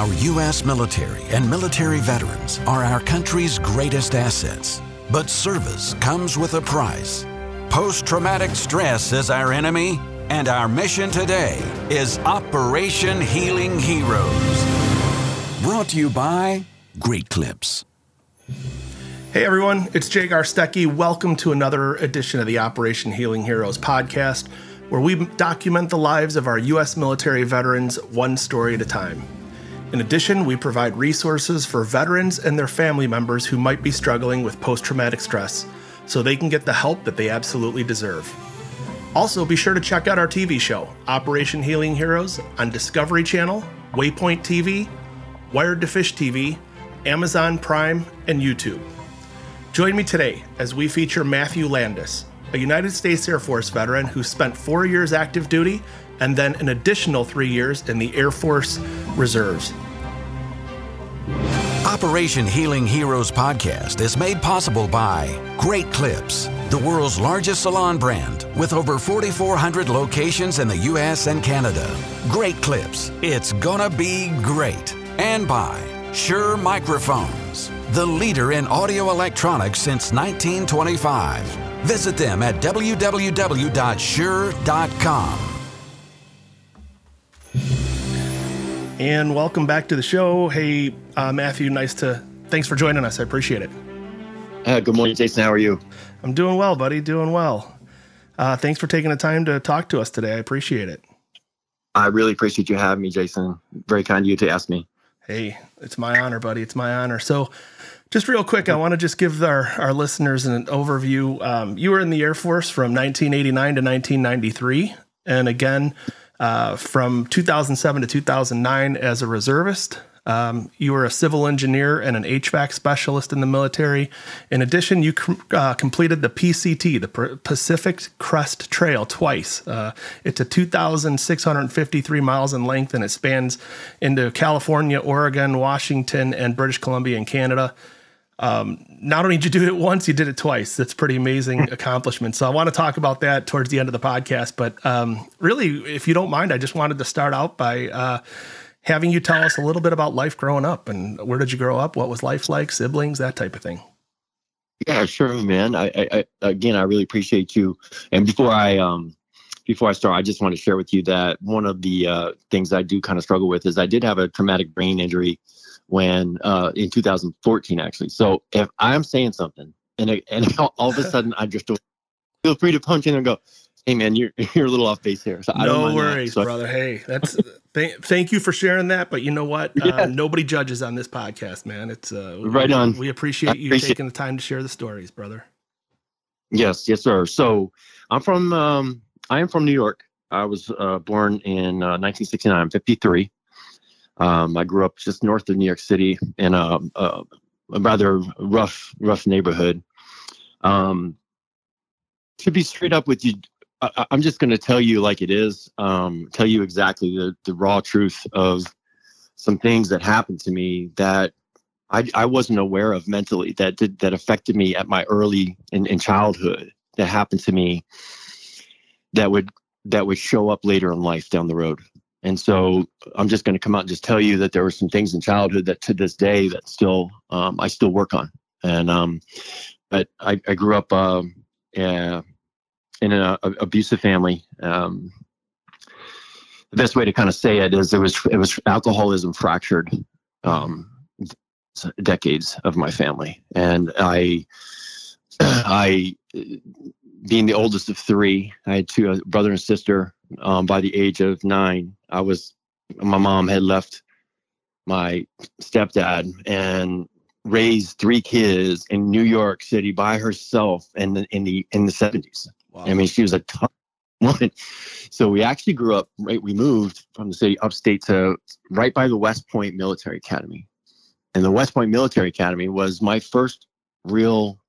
Our U.S. military and military veterans are our country's greatest assets. But service comes with a price. Post-traumatic stress is our enemy, and our mission today is Operation Healing Heroes. Brought to you by Great Clips. Hey everyone, it's Jay Garstecki. Welcome to another edition of the Operation Healing Heroes podcast, where we document the lives of our U.S. military veterans one story at a time. In addition, we provide resources for veterans and their family members who might be struggling with post-traumatic stress so they can get the help that they absolutely deserve. Also, be sure to check out our TV show, Operation Healing Heroes, on Discovery Channel, Waypoint TV, Wired to Fish TV, Amazon Prime, and YouTube. Join me today as we feature Matthew Landis, a United States Air Force veteran who spent 4 years active duty and then an additional 3 years in the Air Force Reserves. Operation Healing Heroes podcast is made possible by Great Clips, the world's largest salon brand with over 4,400 locations in the U.S. and Canada. Great Clips, it's gonna be great. And by Shure Microphones, the leader in audio electronics since 1925. Visit them at www.shure.com. And welcome back to the show. Hey, Matthew, thanks for joining us. I appreciate it. Good morning, Jason. How are you? I'm doing well, buddy. Doing well. Thanks for taking the time to talk to us today. I appreciate it. I really appreciate you having me, Jason. Very kind of you to ask me. Hey, it's my honor, buddy. It's my honor. So just real quick, I want to just give our listeners an overview. You were in the Air Force from 1989 to 1993. And again, from 2007 to 2009 as a reservist. You were a civil engineer and an HVAC specialist in the military. In addition, you completed the PCT, the Pacific Crest Trail, twice. It's a 2,653 miles in length, and it spans into California, Oregon, Washington, and British Columbia and Canada. Not only did you do it once, you did it twice. That's pretty amazing accomplishment. So I want to talk about that towards the end of the podcast. But really, if you don't mind, I just wanted to start out by having you tell us a little bit about life growing up. And where did you grow up? What was life like? Siblings, that type of thing. Yeah, sure, man. I really appreciate you. And before I start, I just want to share with you that one of the things I do kind of struggle with is I did have a traumatic brain injury when in 2014, actually. So if I'm saying something and all of a sudden I just feel free to punch in and go, hey man, you're a little off base here. So no worries, brother. Hey, that's thank you for sharing that. But you know what? Nobody judges on this podcast, man. It's right on. We appreciate you taking the time to share the stories, brother. Yes, sir. So I am from New York. I was born in 1969. I'm 53. I grew up just north of New York City in a rather rough neighborhood. To be straight up with you, I'm just going to tell you like it is, tell you exactly the raw truth of some things that happened to me that I wasn't aware of mentally, that affected me at my early in childhood, that happened to me that would show up later in life down the road. And so I'm just going to come out and just tell you that there were some things in childhood that to this day that still I still work on. And but I grew up in an abusive family. The best way to kind of say it is it was alcoholism fractured decades of my family. And I being the oldest of three, I had two brother and sister. By the age of 9, my mom had left my stepdad and raised 3 kids in New York City by herself in the 70s. Wow. I mean, she was a tough woman. So we actually grew up, right? We moved from the city upstate to right by the West Point Military Academy. And the West Point Military Academy was my first real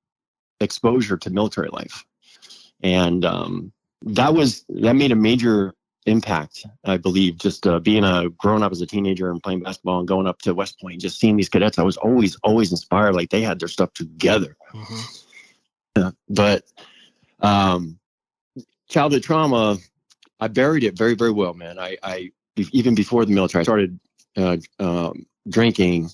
exposure to military life. And, that made a major impact, I believe, just being grown up as a teenager and playing basketball and going up to West Point, just seeing these cadets. I was always inspired, like they had their stuff together. Mm-hmm. But childhood trauma, I buried it very, very well, man. I even before the military, I started drinking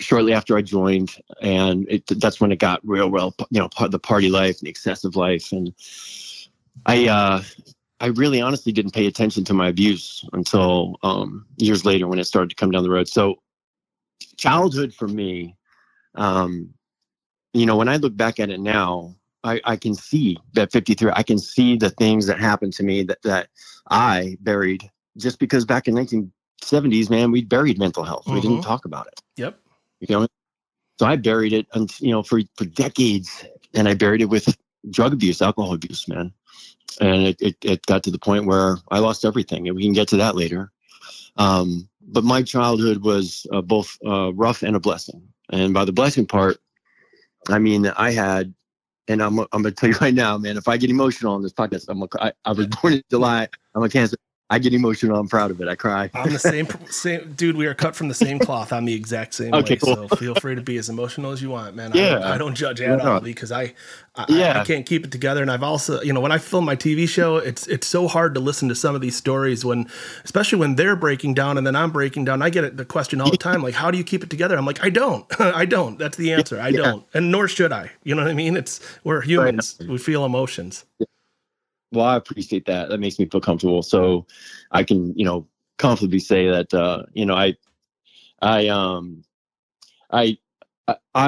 shortly after I joined, and that's when it got real, you know, the party life and the excessive life. And I really honestly didn't pay attention to my abuse until years later when it started to come down the road. So childhood for me, you know, when I look back at it now, I can see that 53, I can see the things that happened to me that I buried, just because back in 1970s, man, we buried mental health. Mm-hmm. We didn't talk about it. Yep. You know, so I buried it, you know, for decades, and I buried it with drug abuse, alcohol abuse, man. And it got to the point where I lost everything, and we can get to that later. But my childhood was both rough and a blessing. And by the blessing part, I mean that I had, and I'm going to tell you right now, man, if I get emotional on this podcast, I was born in July. I'm a Cancer. I get emotional. I'm proud of it. I cry. I'm the same dude. We are cut from the same cloth. I'm the exact same way. Cool. So feel free to be as emotional as you want, man. Yeah. I don't judge at all, because I can't keep it together. And I've also, you know, when I film my TV show, it's so hard to listen to some of these stories especially when they're breaking down and then I'm breaking down. I get the question all the time, like, how do you keep it together? I'm like, I don't. I don't. That's the answer. I don't. And nor should I. You know what I mean? We're humans. We feel emotions. Yeah. Well, I appreciate that. That makes me feel comfortable. So I can, you know, confidently say that, you know, I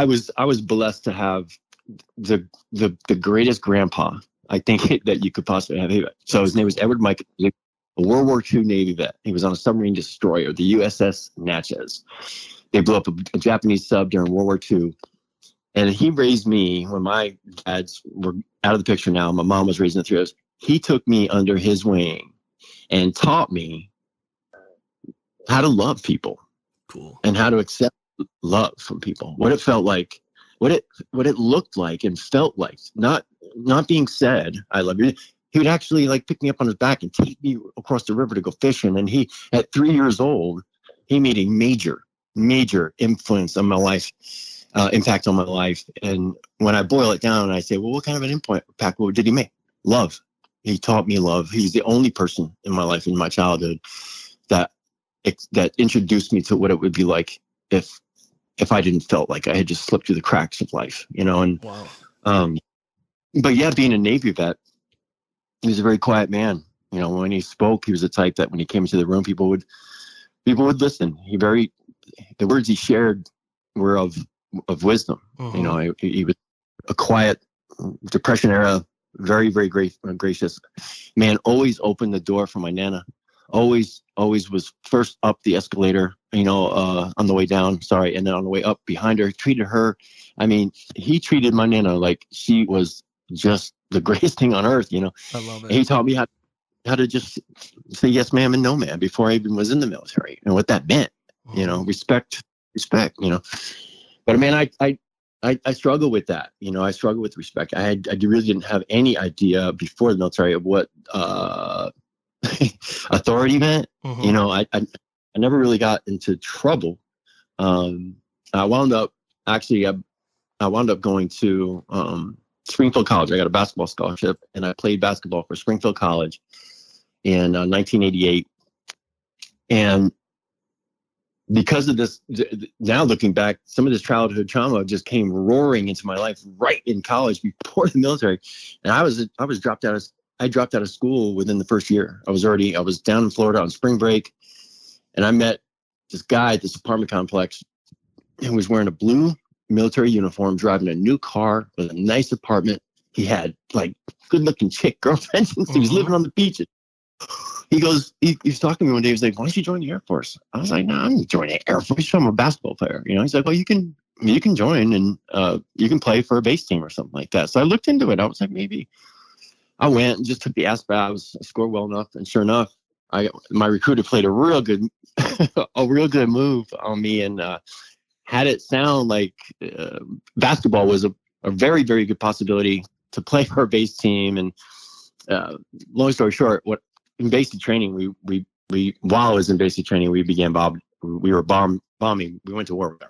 was blessed to have the greatest grandpa, I think, that you could possibly have. So his name was Edward Mike, a World War II Navy vet. He was on a submarine destroyer, the USS Natchez. They blew up a Japanese sub during World War II. And he raised me when my dads were out of the picture now. My mom was raising the three of us. He took me under his wing and taught me how to love people. Cool. And how to accept love from people. What it felt like, what it looked like and felt like. Not being said, I love you. He would actually like pick me up on his back and take me across the river to go fishing. And he, at 3 years old, he made a major influence on my life. Impact on my life. And when I boil it down, I say, well, what kind of an impact did he make? Love. He taught me love. He's the only person in my life, in my childhood, that introduced me to what it would be like if I didn't felt like I had just slipped through the cracks of life, you know? And, wow. But yeah, being a Navy vet, he was a very quiet man. You know, when he spoke, he was the type that when he came into the room, people would listen. The words he shared were of wisdom. Uh-huh. You know, he was a quiet, depression era, very, very gracious man. Always opened the door for my Nana. Always was first up the escalator, you know, on the way down, and then on the way up behind her. Treated her, I mean, he treated my Nana like she was just the greatest thing on earth, you know. I love it. He taught me how to just say yes ma'am and no ma'am before I even was in the military, and what that meant. Uh-huh. You know, respect, you know. But man, I struggle with that. You know, I struggle with respect. I really didn't have any idea before the military of what authority meant. Mm-hmm. You know, I never really got into trouble. I wound up going to Springfield College. I got a basketball scholarship, and I played basketball for Springfield College in 1988. And because of this, now looking back, some of this childhood trauma just came roaring into my life right in college before the military. And I dropped out of school within the first year. I was down in Florida on spring break, and I met this guy at this apartment complex who was wearing a blue military uniform, driving a new car with a nice apartment. He had like good looking chick girlfriends. He was living on the beach. He was talking to me one day. He was like, why don't you join the Air Force? I was like, no, I'm not joining the Air Force. I'm a basketball player. You know, he's like, well, you can join, and you can play for a base team or something like that. So I looked into it. I was like, maybe. I went and just took the ASVAB. I scored well enough. And sure enough, my recruiter played a real good move on me, and had it sound like basketball was a very, very good possibility to play for a base team. And long story short, in basic training, while I was in basic training, we were bombing. We went to war with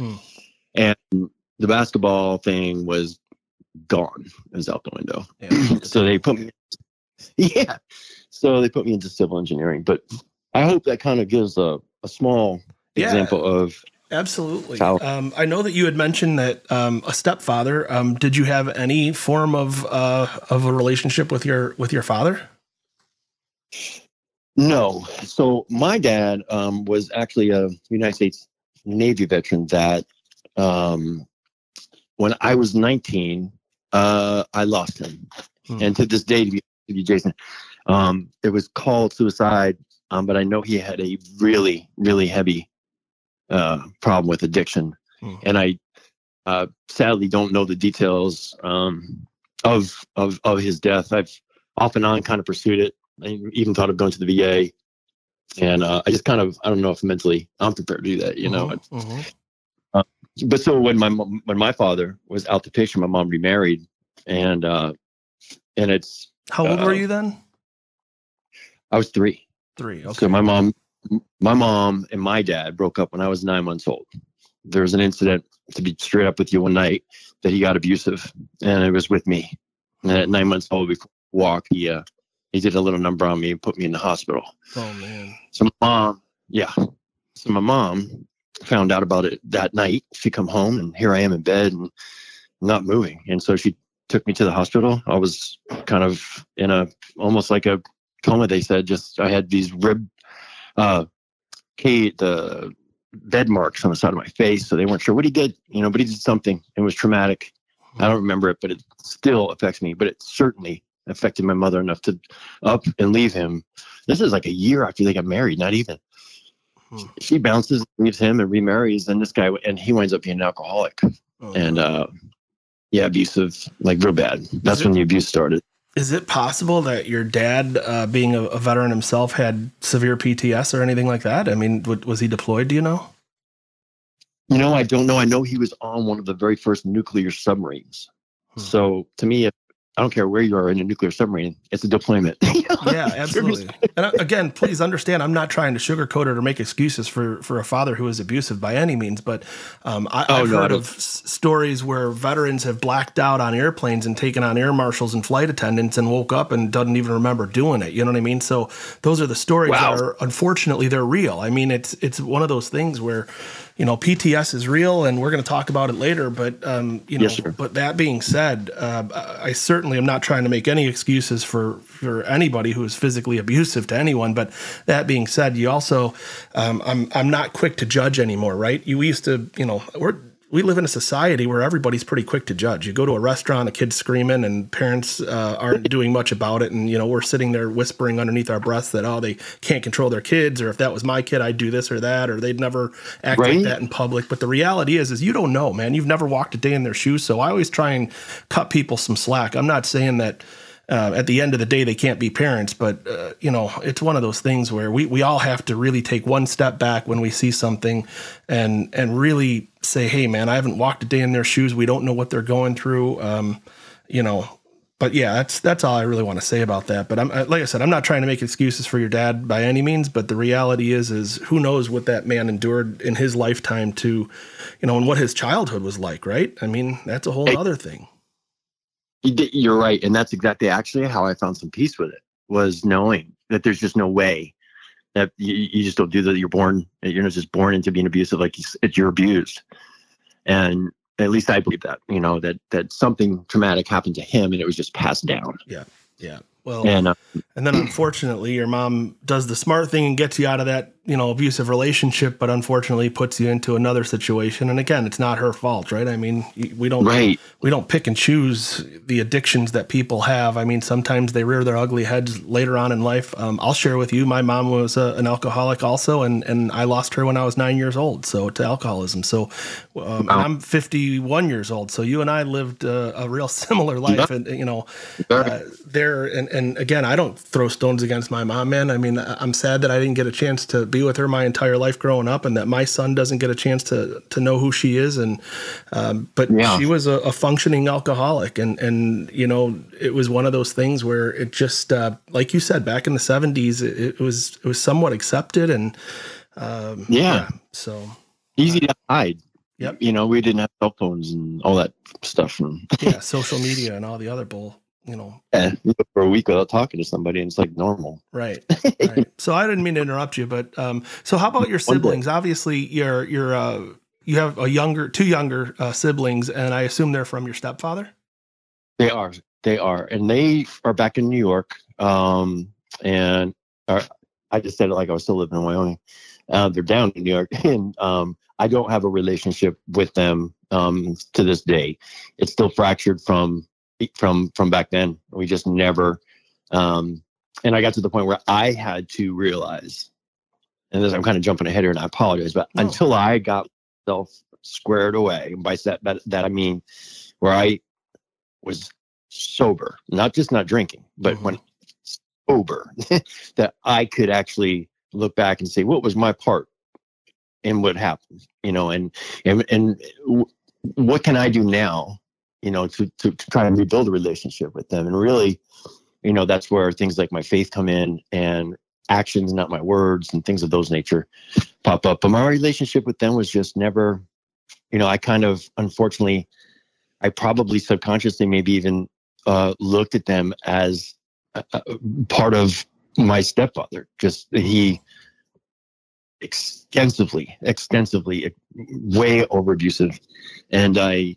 Iraq. And the basketball thing was gone. It was out the window. Yeah. So they put me into civil engineering, but I hope that kind of gives a small example of. Absolutely. I know that you had mentioned that a stepfather. Did you have any form of a relationship with your father? No. So my dad was actually a United States Navy veteran that when I was 19, I lost him. Hmm. And to this day, to you, Jason, it was called suicide. But I know he had a really, really heavy problem with addiction. Mm. And I sadly don't know the details of his death. I've off and on kind of pursued it. I even thought of going to the VA. And I just kind of, I don't know if mentally I'm prepared to do that, you know. Mm-hmm. But so when my father was out the picture, my mom remarried. And it's... How old were you then? I was three. Okay. So my mom and my dad broke up when I was 9 months old. There was an incident, to be straight up with you, one night that he got abusive, and it was with me. And at 9 months old, we walked. He did a little number on me and put me in the hospital. Oh man! So my mom found out about it that night. She come home, and here I am in bed and not moving. And so she took me to the hospital. I was kind of in a almost like a coma. They said I had these rib. The bed marks on the side of my face, so they weren't sure what he did, you know, but he did something. It was traumatic. I don't remember it, but it still affects me. But it certainly affected my mother enough to up and leave him. This is like a year after they got married, not even. She bounces, leaves him, and remarries, and this guy, and he winds up being an alcoholic. And abusive, like real bad. That's when the abuse started. Is it possible that your dad, being a veteran himself, had severe PTS or anything like that? I mean, was he deployed? Do you know? You know, I don't know. I know he was on one of the very first nuclear submarines. Hmm. So to me, I don't care where you are in a nuclear submarine, it's a deployment. Yeah, absolutely. And again, please understand, I'm not trying to sugarcoat it or make excuses for a father who is abusive by any means, but I've heard of stories where veterans have blacked out on airplanes and taken on air marshals and flight attendants and woke up and doesn't even remember doing it. You know what I mean? So those are the stories that are, unfortunately, they're real. I mean, it's one of those things where, you know, PTS is real, and we're going to talk about it later. But, but that being said, I certainly am not trying to make any excuses for anybody who is physically abusive to anyone. But that being said, you also, I'm not quick to judge anymore, right? We used to, you know, we live in a society where everybody's pretty quick to judge. You go to a restaurant, a kid's screaming, and parents aren't doing much about it. And, you know, we're sitting there whispering underneath our breath that, oh, they can't control their kids, or if that was my kid, I'd do this or that, or they'd never act like that in public. But the reality is you don't know, man. You've never walked a day in their shoes. So I always try and cut people some slack. I'm not saying that at the end of the day, they can't be parents, but, you know, it's one of those things where we all have to really take one step back when we see something and really say, hey, man, I haven't walked a day in their shoes. We don't know what they're going through, you know. But, yeah, that's all I really want to say about that. But, like I said, I'm not trying to make excuses for your dad by any means, but the reality is who knows what that man endured in his lifetime to, you know, and what his childhood was like, right? I mean, that's a whole other thing. You're right. And that's exactly actually how I found some peace with it, was knowing that there's just no way that you just don't do that. You're not just born into being abusive. Like you're abused. And at least I believe that, you know, that something traumatic happened to him and it was just passed down. Yeah. Yeah. Well, and then unfortunately your mom does the smart thing and gets you out of that, you know, abusive relationship, but unfortunately puts you into another situation. And again, it's not her fault, right? I mean, we don't pick and choose the addictions that people have. I mean, sometimes they rear their ugly heads later on in life. I'll share with you, my mom was an alcoholic also, and I lost her when I was 9 years old, so to alcoholism. So I'm 51 years old. So you and I lived a real similar life, and you know, and again, I don't throw stones against my mom, man. I mean, I'm sad that I didn't get a chance to be with her my entire life growing up, and that my son doesn't get a chance to know who she is. And she was a functioning alcoholic, and you know, it was one of those things where it just like you said, back in the 70s, it was somewhat accepted, and so easy to hide. Yep. You know, we didn't have cell phones and all that stuff, and social media and all the other bull. you know. Yeah, for a week without talking to somebody, and it's like normal. Right. Right. So I didn't mean to interrupt you, but so how about your siblings? Obviously, you have two younger siblings, and I assume they're from your stepfather. They are, and they are back in New York. And I just said it like I was still living in Wyoming. They're down in New York, and I don't have a relationship with them to this day. It's still fractured from back then. We just never. And I got to the point where I had to realize, and this, I'm kind of jumping ahead here, and I apologize, but no. Until I got myself squared away, and by that I mean where I was sober, not drinking, but mm-hmm. when sober, that I could actually look back and say, what was my part in what happened, you know, and what can I do now, you know, to try and rebuild a relationship with them. And really, you know, that's where things like my faith come in, and actions, not my words, and things of those nature pop up. But my relationship with them was just never, you know, I kind of, unfortunately, I probably subconsciously maybe even looked at them as a part of my stepfather. Just he extensively way over abusive. And I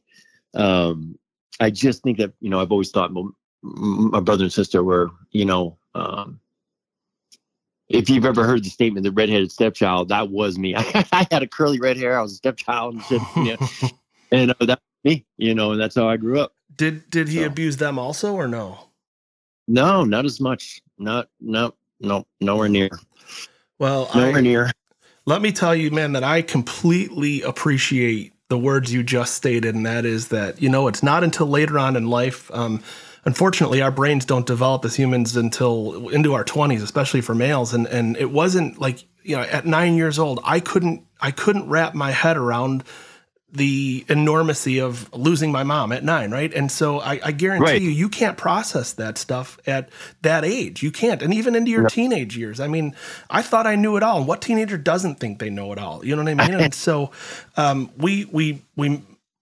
just think that, you know, I've always thought my brother and sister were, you know, if you've ever heard the statement, the redheaded stepchild, that was me. I had a curly red hair. I was a stepchild and shit, you know, and that was me, you know, and that's how I grew up. Did he abuse them also, or no? No, not as much. No, nowhere near. Well, nowhere near. Let me tell you, man, that I completely appreciate the words you just stated, and that is that, you know, it's not until later on in life. Unfortunately, our brains don't develop as humans until into our 20s, especially for males. And it wasn't like, you know, at 9 years old, I couldn't wrap my head around the enormity of losing my mom at 9, right? And so I guarantee right. you can't process that stuff at that age. You can't. And even into your teenage years. I mean, I thought I knew it all. And what teenager doesn't think they know it all? You know what I mean? And so we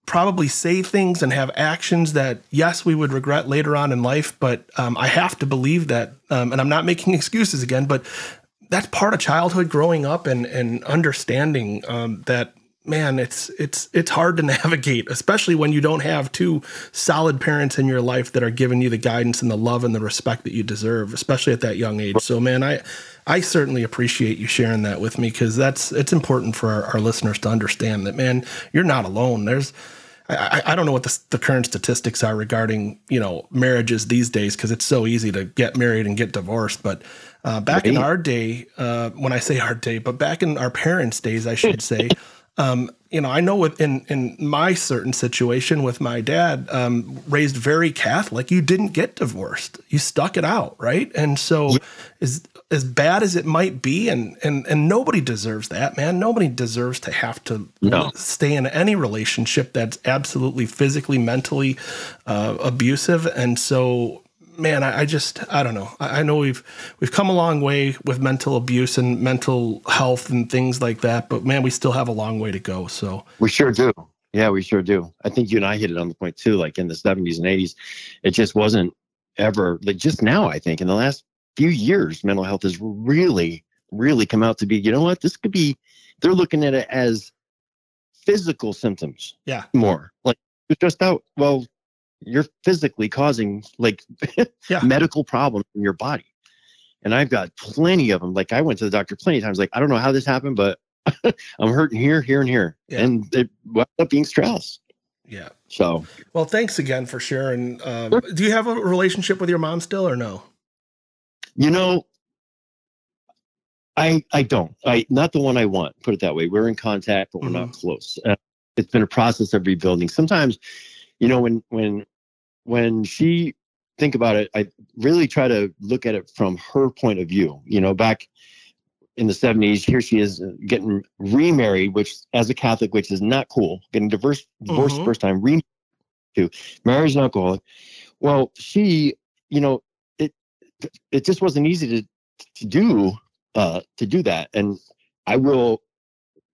probably say things and have actions that, yes, we would regret later on in life, but I have to believe that, and I'm not making excuses again, but that's part of childhood growing up and understanding that, man, it's hard to navigate, especially when you don't have two solid parents in your life that are giving you the guidance and the love and the respect that you deserve, especially at that young age. So, man, I certainly appreciate you sharing that with me, because it's important for our listeners to understand that, man, you're not alone. There's I don't know what the current statistics are regarding, you know, marriages these days, because it's so easy to get married and get divorced. But back in our day, when I say our day, but back in our parents' days, I should say. You know, I know in my certain situation with my dad, raised very Catholic, you didn't get divorced. You stuck it out, right? And so as bad as it might be, and nobody deserves that, man. Nobody deserves to have to stay in any relationship that's absolutely physically, mentally abusive. And so, man, I don't know. I know we've come a long way with mental abuse and mental health and things like that, but man, we still have a long way to go. So we sure do. Yeah, we sure do. I think you and I hit it on the point too, like in the 70s and 80s, it just wasn't ever, like just now, I think in the last few years, mental health has really, really come out to be, you know what, this could be, they're looking at it as physical symptoms. Yeah. More like you're stressed out. Well, you're physically causing like medical problems in your body. And I've got plenty of them. Like I went to the doctor plenty of times, like, I don't know how this happened, but I'm hurting here, here, and here. Yeah. And it wound up being stress. Yeah. So, well, thanks again for sharing. Sure. Do you have a relationship with your mom still or no? You know, I don't, not the one I want, put it that way. We're in contact, but we're not close. It's been a process of rebuilding. Sometimes, you know, when she think about it, I really try to look at it from her point of view. You know, back in the 70s, here she is getting remarried, which as a Catholic, which is not cool, getting divorced mm-hmm. first time, remarried to marriage and alcoholic. Well, she, you know, it just wasn't easy to do that. And I will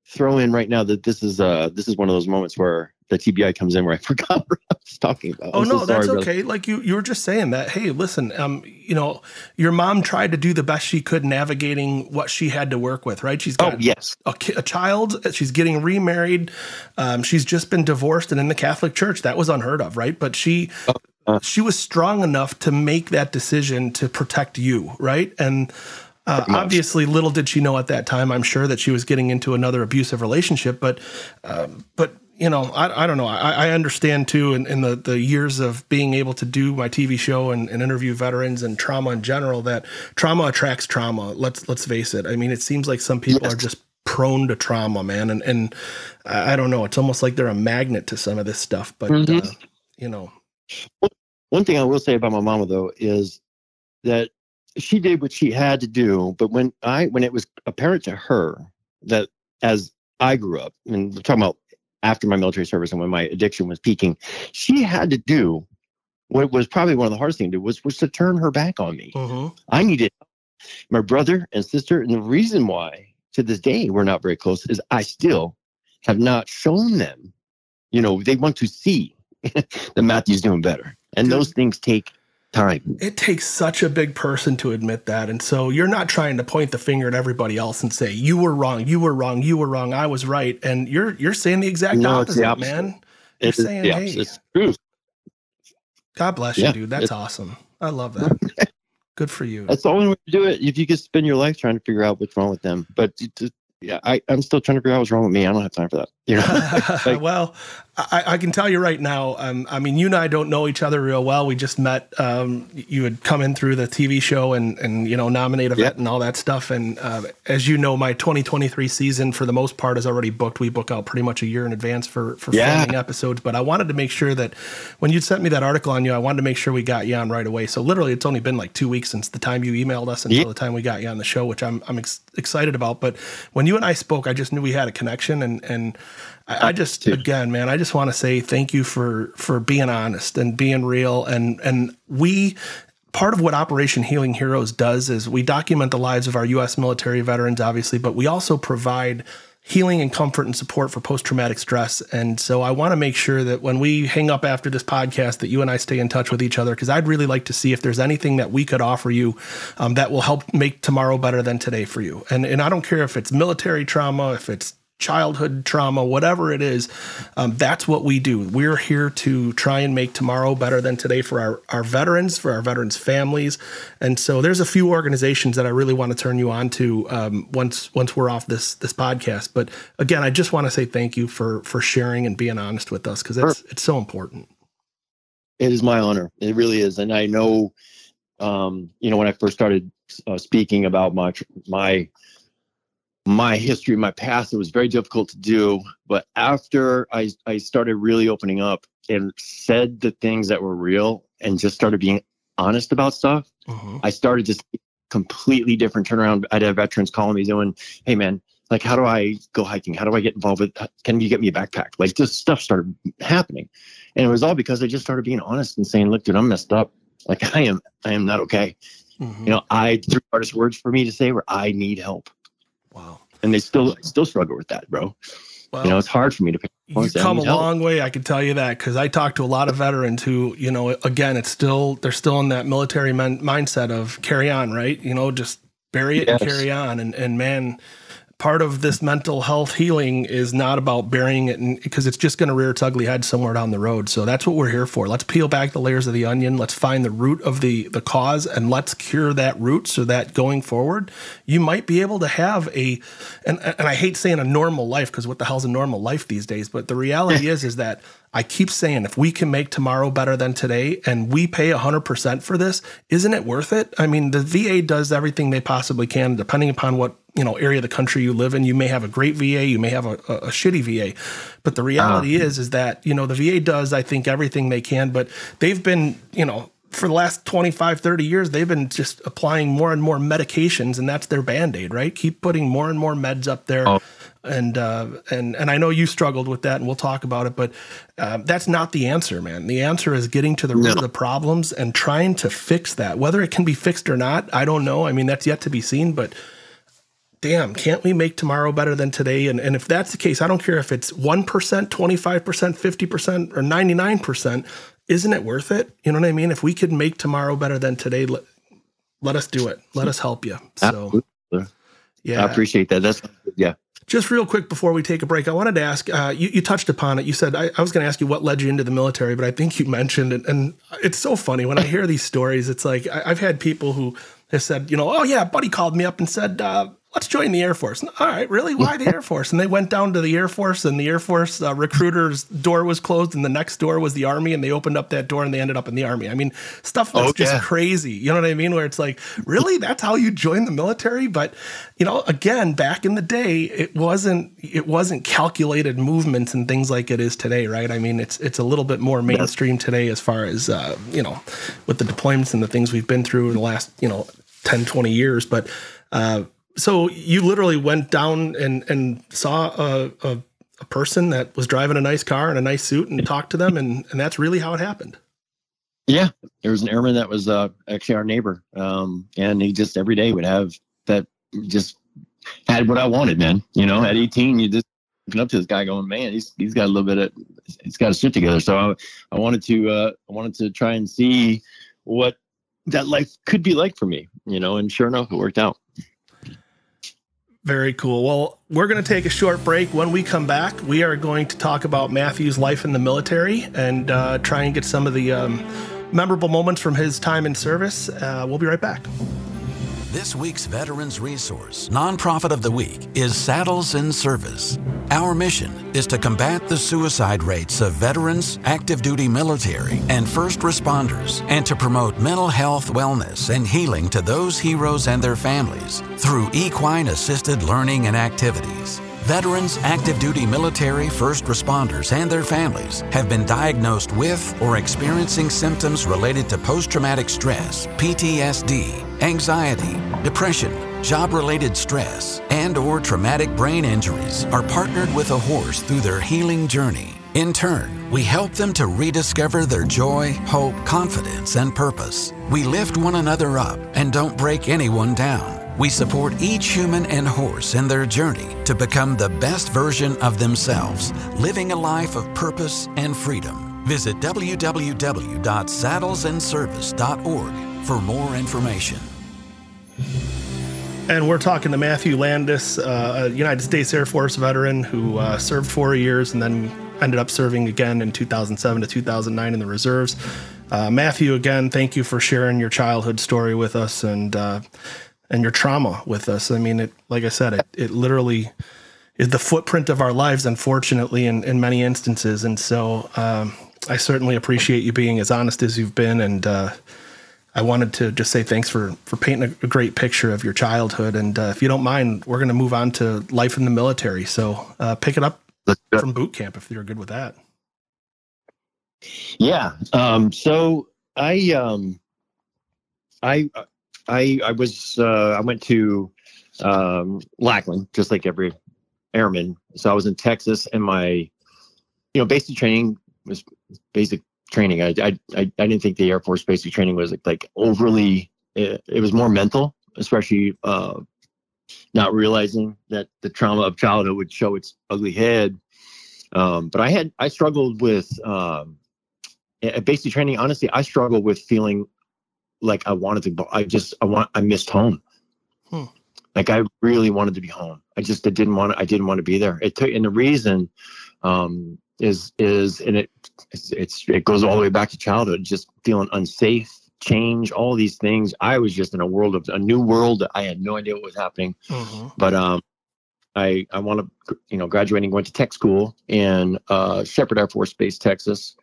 throw in right now that this is one of those moments where the TBI comes in where I forgot what I was talking about. Oh, no, that's okay. Like you were just saying that, hey, listen, you know, your mom tried to do the best she could navigating what she had to work with, right? She's got a child. She's getting remarried. She's just been divorced and in the Catholic Church. That was unheard of, right? But she was strong enough to make that decision to protect you, right? And obviously, little did she know at that time, I'm sure, that she was getting into another abusive relationship. But you know, I don't know. I understand, too, in the years of being able to do my TV show and interview veterans and trauma in general, that trauma attracts trauma. Let's face it. I mean, it seems like some people are just prone to trauma, man. And I don't know. It's almost like they're a magnet to some of this stuff. But, you know. One thing I will say about my mama, though, is that she did what she had to do. But when it was apparent to her that as I grew up, and we're talking about after my military service and when my addiction was peaking, she had to do what was probably one of the hardest things to do was to turn her back on me. I needed my brother and sister. And the reason why to this day we're not very close is I still have not shown them. You know, they want to see that Matthew's doing better. And those things take time. It takes such a big person to admit that. And so you're not trying to point the finger at everybody else and say, you were wrong, you were wrong, you were wrong, I was right. And you're saying the exact opposite, man. It's you're saying, hey, it's true. God bless you, dude. That's awesome. I love that. Good for you. That's the only way to do it. If you could spend your life trying to figure out what's wrong with them. But I'm still trying to figure out what's wrong with me. I don't have time for that. You know? Well, I can tell you right now, I mean, you and I don't know each other real well. We just met. You had come in through the TV show and you know, nominate a vet and all that stuff. And as you know, my 2023 season, for the most part, is already booked. We book out pretty much a year in advance for filming episodes. But I wanted to make sure that when you sent me that article on you, I wanted to make sure we got you on right away. So literally, it's only been like 2 weeks since the time you emailed us until the time we got you on the show, which I'm excited about. But when you and I spoke, I just knew we had a connection. And I just, again, man, I just want to say thank you for being honest and being real. And part of what Operation Healing Heroes does is we document the lives of our U.S. military veterans, obviously, but we also provide healing and comfort and support for post-traumatic stress. And so I want to make sure that when we hang up after this podcast, that you and I stay in touch with each other, because I'd really like to see if there's anything that we could offer you that will help make tomorrow better than today for you. And I don't care if it's military trauma, if it's childhood trauma, whatever it is, that's what we do. We're here to try and make tomorrow better than today for our veterans, for our veterans' families. And so there's a few organizations that I really want to turn you on to once we're off this podcast. But again, I just want to say thank you for sharing and being honest with us, because it's so important. It is my honor. It really is. And I know, you know, when I first started speaking about my history, my past, it was very difficult to do. But after I started really opening up and said the things that were real and just started being honest about stuff, I started to see completely different turnaround. I'd have veterans calling me doing, hey, man, like, how do I go hiking? How do I get involved with, can you get me a backpack? Like, just stuff started happening. And it was all because I just started being honest and saying, look, dude, I'm messed up. Like, I am not okay. You know, the hardest words for me to say were, I need help. Wow. And they still struggle with that, bro. Well, you know, it's hard for me to pick. You've come a long way, I can tell you that, because I talk to a lot of veterans who, you know, again, they're still in that military mindset of carry on, right? You know, just bury it and carry on. And man, part of this mental health healing is not about burying it, because it's just going to rear its ugly head somewhere down the road. So that's what we're here for. Let's peel back the layers of the onion. Let's find the root of the cause, and let's cure that root so that going forward, you might be able to have and I hate saying a normal life, because what the hell's a normal life these days? But the reality is that I keep saying, if we can make tomorrow better than today and we pay 100% for this, isn't it worth it? I mean, the VA does everything they possibly can, depending upon what, you know, area of the country you live in. You may have a great VA, you may have a shitty VA, but the reality is that, you know, the VA does, I think, everything they can, but they've been, you know, for the last 25, 30 years, they've been just applying more and more medications, and that's their Band-Aid, right? Keep putting more and more meds up there. And I know you struggled with that, and we'll talk about it, but that's not the answer, man. The answer is getting to the root of the problems and trying to fix that. Whether it can be fixed or not, I don't know. I mean, that's yet to be seen, but damn, can't we make tomorrow better than today? And if that's the case, I don't care if it's 1%, 25%, 50%, or 99%, isn't it worth it? You know what I mean? If we could make tomorrow better than today, let us do it. Let us help you. So, yeah. I appreciate that. That's, yeah. Just real quick before we take a break, I wanted to ask, you touched upon it. You said, I was going to ask you what led you into the military, but I think you mentioned it. And it's so funny when I hear these stories, it's like, I've had people who have said, you know, oh yeah, buddy called me up and said, let's join the Air Force. And, all right, really? Why the Air Force? And they went down to the Air Force, and the Air Force recruiter's door was closed, and the next door was the Army, and they opened up that door, and they ended up in the Army. I mean, stuff that's just crazy. You know what I mean? Where it's like, really? That's how you join the military? But, you know, again, back in the day, it wasn't calculated movements and things like it is today, right? I mean, it's a little bit more mainstream today as far as, you know, with the deployments and the things we've been through in the last, you know, 10, 20 years. But, so you literally went down and saw a person that was driving a nice car and a nice suit and talked to them, and that's really how it happened. Yeah. There was an airman that was actually our neighbor, and he just every day would have that, just had what I wanted, man. You know, at 18, you just looking up to this guy going, man, he's got a little bit of, he's got his shit together. So I wanted to try and see what that life could be like for me, you know, and sure enough, it worked out. Very cool. Well, we're going to take a short break. When we come back, we are going to talk about Matthew's life in the military and try and get some of the memorable moments from his time in service. We'll be right back. This week's Veterans Resource Nonprofit of the Week is Saddles and Service. Our mission is to combat the suicide rates of veterans, active duty military, and first responders, and to promote mental health, wellness, and healing to those heroes and their families through equine-assisted learning and activities. Veterans, active duty military, first responders, and their families have been diagnosed with or experiencing symptoms related to post-traumatic stress, PTSD, anxiety, depression, job-related stress, and/or traumatic brain injuries, are partnered with a horse through their healing journey. In turn, we help them to rediscover their joy, hope, confidence, and purpose. We lift one another up and don't break anyone down. We support each human and horse in their journey to become the best version of themselves, living a life of purpose and freedom. Visit www.saddlesandservice.org for more information. And we're talking to Matthew Landis, a United States Air Force veteran who served 4 years and then ended up serving again in 2007 to 2009 in the reserves. Matthew, again, thank you for sharing your childhood story with us and your trauma with us. I mean, it literally is the footprint of our lives, unfortunately, in many instances. And so I certainly appreciate you being as honest as you've been, and I wanted to just say thanks for painting a great picture of your childhood. And if you don't mind, we're going to move on to life in the military. So pick it up from boot camp, if you're good with that. Yeah. So I went to Lackland, just like every airman. So I was in Texas, and my, you know, basic training was basic training. I didn't think the Air Force basic training was like overly, it was more mental, especially not realizing that the trauma of childhood would show its ugly head. But I struggled with at basic training. Honestly, I struggled with feeling like I missed home. Like I really wanted to be home. I didn't want to be there. It took, and the reason it goes all the way back to childhood, just feeling unsafe, change, all these things. I was just in a new world that I had no idea what was happening. Mm-hmm. But I wound up, you know, graduating, went to tech school in Shepherd Air Force Base, Texas,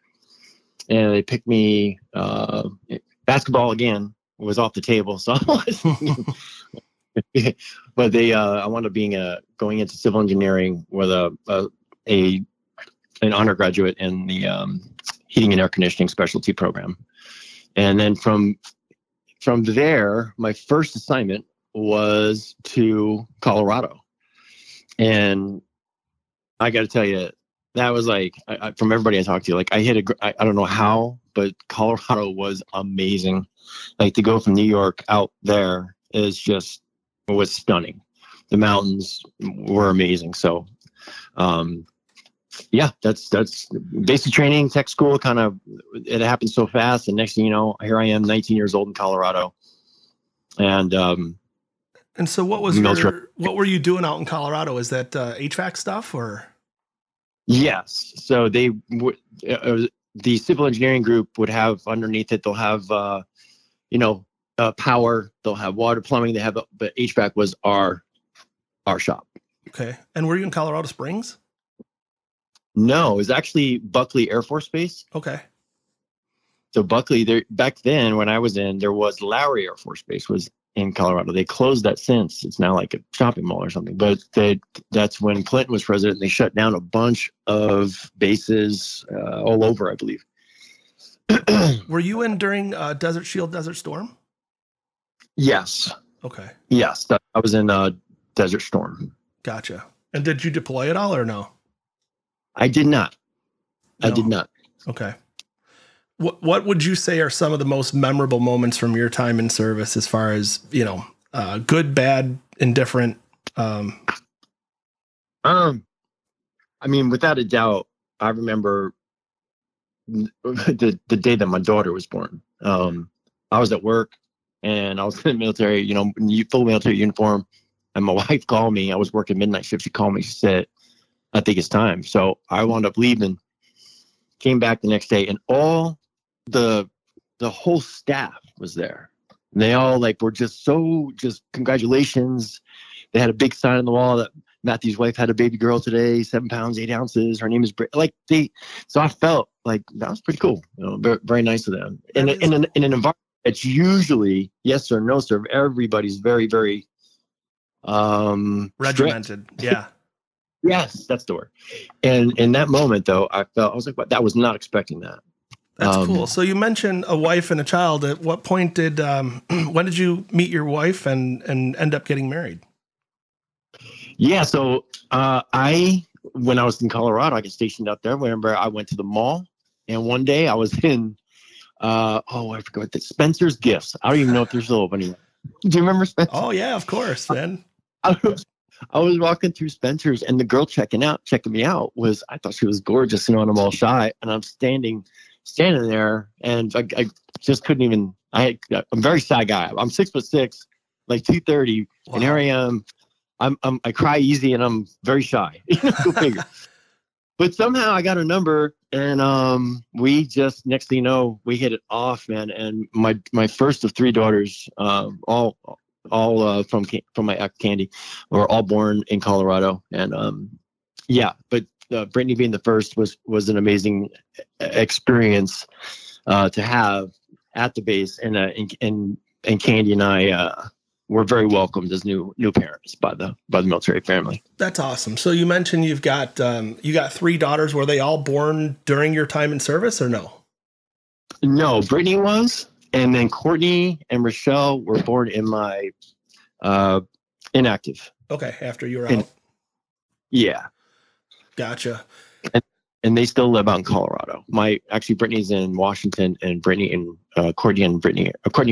and they picked me. Basketball again was off the table, so but they I wound up being going into civil engineering with an undergraduate in the heating and air conditioning specialty program. And then from there, my first assignment was to Colorado, and I got to tell you, that was like, from everybody I talked to, like I don't know how, but Colorado was amazing. Like to go from New York out there was stunning. the mountains were amazing. So, yeah, that's basic training, tech school, kind of, it happened so fast. And next thing you know, here I am, 19 years old in Colorado. And so what was what were you doing out in Colorado? Is that HVAC stuff or? Yes. So the civil engineering group would have underneath it, they'll have, power, they'll have water, plumbing, they have, but HVAC was our shop. Okay. And were you in Colorado Springs? No, it was actually Buckley Air Force Base. Okay. So Buckley, there back then when I was in, there was Lowry Air Force Base was in Colorado. They closed that since. It's now like a shopping mall or something. But that's when Clinton was president, and they shut down a bunch of bases all over, I believe. Were you in during Desert Shield, Desert Storm? Yes. Okay. Yes, I was in Desert Storm. Gotcha. And did you deploy at all or no? I did not. No. I did not. Okay. What would you say are some of the most memorable moments from your time in service as far as, good, bad, indifferent? I mean, without a doubt, I remember the day that my daughter was born. I was at work and I was in the military, full military uniform. And my wife called me. I was working midnight shift. She called me. She said, I think it's time. So I wound up leaving, came back the next day, and all the whole staff was there. And they all were just congratulations. They had a big sign on the wall that Matthew's wife had a baby girl today, 7 pounds, 8 ounces. Her name is Brittany. So I felt like that was pretty cool. Very, very nice of them. And in an environment that's usually yes or no, sir. Everybody's very, very regimented. Yeah. Yes, that's the word. And in that moment, though, I was like, "What? That was not expecting that." That's cool. So you mentioned a wife and a child. At what point did? When did you meet your wife and end up getting married? Yeah. So when I was in Colorado, I got stationed out there. I remember I went to the mall, and one day I was in. I forgot what that Spencer's Gifts. I don't even know if they're still open anymore. Do you remember Spencer? Oh yeah, of course, man. I was walking through Spencer's, and the girl checking me out was, I thought she was gorgeous, and I'm all shy, and I'm standing there, and I just couldn't even, I'm a very shy guy. I'm 6'6", like 230. Wow. And here I am. I cry easy and I'm very shy. Go figure. But somehow I got her number, and we just, next thing you know, we hit it off, man. And my first of 3 daughters, all from my ex Candy, were all born in Colorado. And Brittany being the first was an amazing experience to have at the base, and Candy and I were very welcomed as new parents by the military family. That's awesome. So you mentioned you've got 3 daughters. Were they all born during your time in service or no? No, Brittany was. And then Courtney and Rochelle were born in my inactive. Okay, after you were out. Yeah. Gotcha. And they still live out in Colorado. Brittany's in Washington, and Courtney and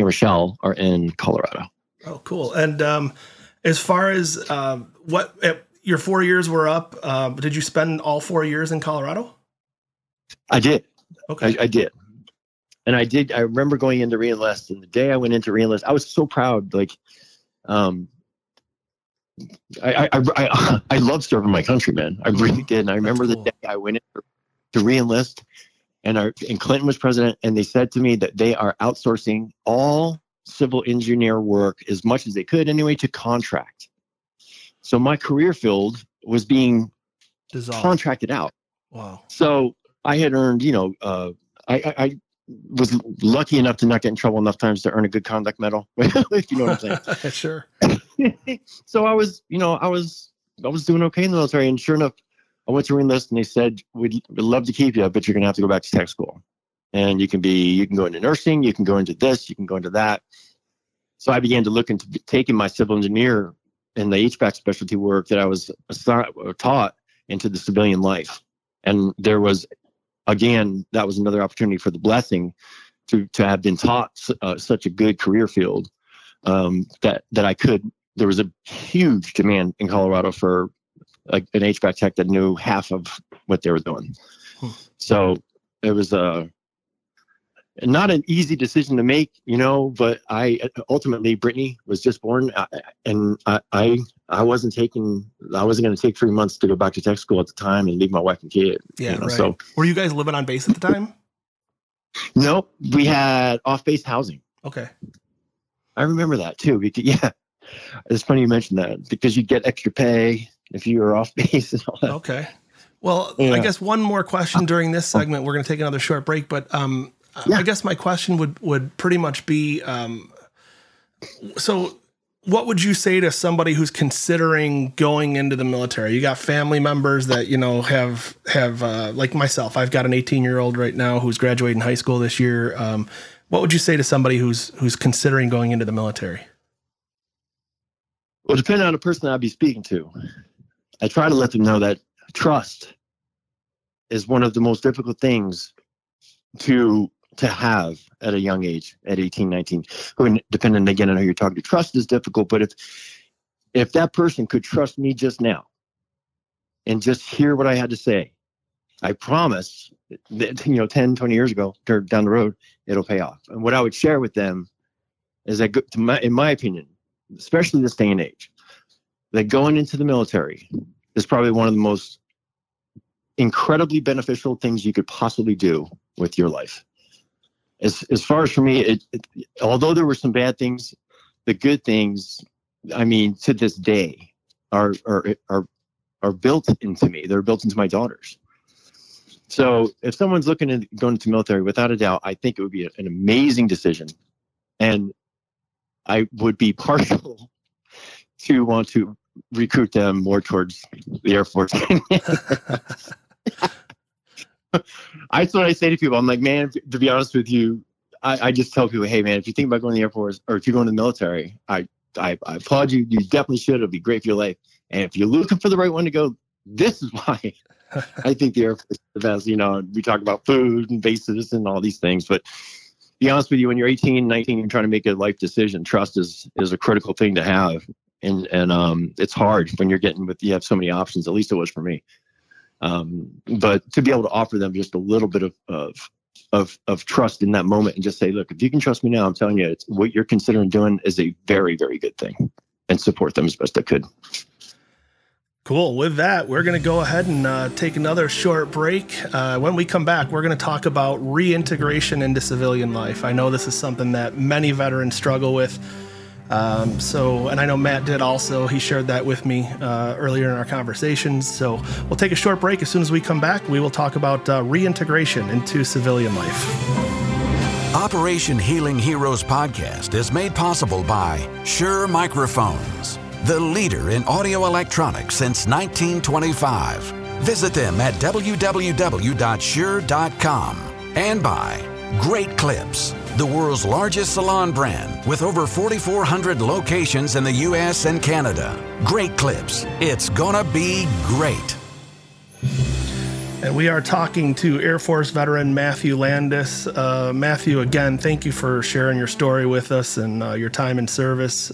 Rochelle are in Colorado. Oh, cool. And as far as your 4 years were up, did you spend all 4 years in Colorado? I did. Okay. I did. And I remember going into reenlist, and the day I went into reenlist, I was so proud. I loved serving my country, man. I really did. And I remember the day I went in to reenlist, and Clinton was president, and they said to me that they are outsourcing all civil engineer work as much as they could anyway to contract. So my career field was being contracted out. Wow. So I had earned, I was lucky enough to not get in trouble enough times to earn a good conduct medal. If you know what I'm saying. Sure. So I was doing okay in the military, and sure enough, I went to reenlist, and they said, we'd love to keep you, but you're going to have to go back to tech school, and you can go into nursing, you can go into this, you can go into that. So I began to look into taking my civil engineer and the HVAC specialty work that I was taught into the civilian life. And there was, again, that was another opportunity for the blessing to have been taught such a good career field that I could there was a huge demand in Colorado for an HVAC tech that knew half of what they were doing. So it was not an easy decision to make, you know, but ultimately Brittany was just born, and I wasn't going to take 3 months to go back to tech school at the time and leave my wife and kid. Yeah. You know, right. So were you guys living on base at the time? No, we had off base housing. Okay. I remember that too. Yeah. It's funny you mentioned that because you get extra pay if you were off base and all that. Okay. Well, yeah. I guess one more question during this segment. We're going to take another short break, but, I guess my question would pretty much be, so what would you say to somebody who's considering going into the military? You got family members that, you know, have like myself, I've got an 18-year-old right now who's graduating high school this year. What would you say to somebody who's considering going into the military? Well, depending on the person I'd be speaking to, I try to let them know that trust is one of the most difficult things to have at a young age, at 18, 19, depending again on who you're talking to. Trust is difficult, but if that person could trust me just now and just hear what I had to say, I promise that, you know, 10, 20 years ago down the road, it'll pay off. And what I would share with them is that, in my opinion, especially this day and age, that going into the military is probably one of the most incredibly beneficial things you could possibly do with your life. As far as for me, although there were some bad things, the good things, I mean, to this day are built into me. They're built into my daughters. So if someone's looking at going into the military, without a doubt, I think it would be an amazing decision. And I would be partial to want to recruit them more towards the Air Force. That's what I say to people. I'm like, man, to be honest with you, I just tell people, hey, man, if you think about going to the Air Force or if you're going to the military, I applaud you. You definitely should. It'll be great for your life. And if you're looking for the right one to go, this is why I think the Air Force is the best. You know, we talk about food and bases and all these things. But to be honest with you, when you're 18, 19, and trying to make a life decision, trust is a critical thing to have. And it's hard when you're you have so many options. At least it was for me. But to be able to offer them just a little bit of trust in that moment and just say, look, if you can trust me now, I'm telling you, it's what you're considering doing is a very, very good thing, and support them as best I could. Cool. With that, we're going to go ahead and take another short break. When we come back, we're going to talk about reintegration into civilian life. I know this is something that many veterans struggle with. And I know Matt did also. He shared that with me earlier in our conversations. So we'll take a short break. As soon as we come back, we will talk about reintegration into civilian life. Operation Healing Heroes podcast is made possible by Shure Microphones, the leader in audio electronics since 1925. Visit them at www.shure.com, and by Great Clips, the world's largest salon brand with over 4,400 locations in the U.S. and Canada. Great Clips. It's gonna be great. And we are talking to Air Force veteran Matthew Landis. Matthew, again, thank you for sharing your story with us and your time in service.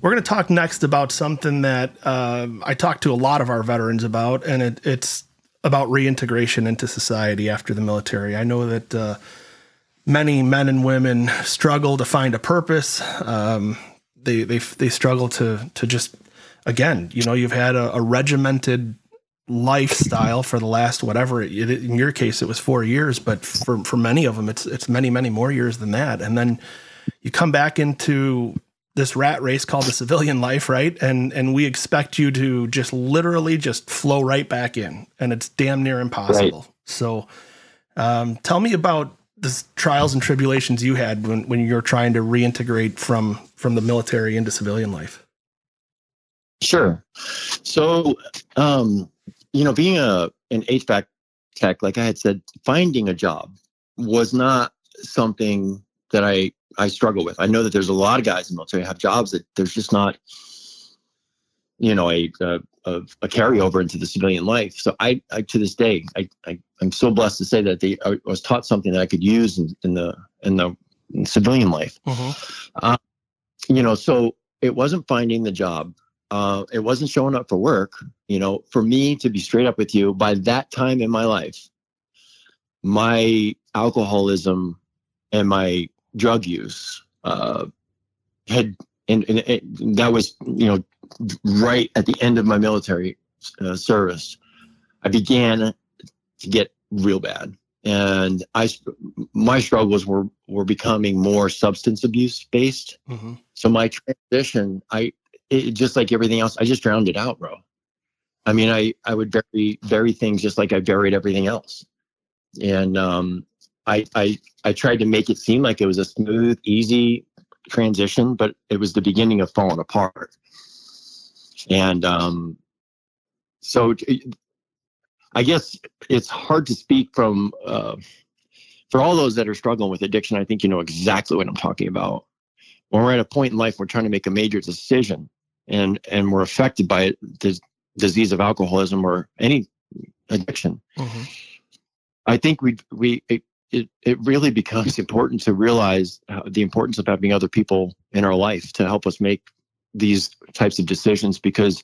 We're going to talk next about something that I talk to a lot of our veterans about, and it's about reintegration into society after the military. I know that many men and women struggle to find a purpose. They struggle to just, again, you know, you've had a regimented lifestyle for the last whatever. In your case, it was 4 years, but for many of them, it's many, many more years than that. And then you come back into this rat race called the civilian life, right? And we expect you to just literally just flow right back in, and it's damn near impossible. Right. So tell me about the trials and tribulations you had when you're trying to reintegrate from the military into civilian life. Sure. So, you know, being an HVAC tech, like I had said, finding a job was not something that I struggle with. I know that there's a lot of guys in the military who have jobs that there's just not, you know, a carryover into the civilian life. So I to this day, I'm so blessed to say that I was taught something that I could use in the civilian life. Mm-hmm. You know, so it wasn't finding the job. It wasn't showing up for work. You know, for me, to be straight up with you, by that time in my life, my alcoholism and my drug use had, and it, that was, you know, right at the end of my military service, I began to get real bad. And my struggles were becoming more substance abuse based. Mm-hmm. So my transition, it just like everything else, I just drowned it out, bro. I mean, I would bury things just like I buried everything else. And I tried to make it seem like it was a smooth, easy transition, but it was the beginning of falling apart. And so I guess it's hard to speak from, for all those that are struggling with addiction, I think you know exactly what I'm talking about. When we're at a point in life, we're trying to make a major decision and we're affected by the disease of alcoholism or any addiction. Mm-hmm. I think it really becomes important to realize the importance of having other people in our life to help us make these types of decisions, because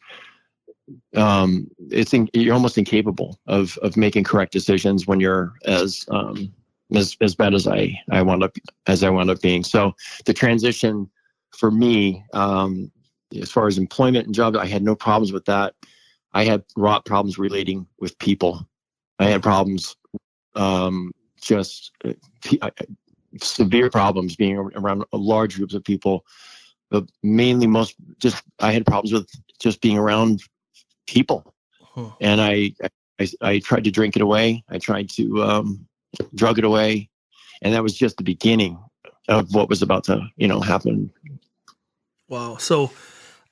you're almost incapable of making correct decisions when you're as bad as I wound up being. So the transition for me, as far as employment and job, I had no problems with that. I had raw problems relating with people. I had problems, just severe problems being around large groups of people, but mainly I had problems with just being around people. Huh. And I tried to drink it away. I tried to, drug it away. And that was just the beginning of what was about to, happen. Wow. So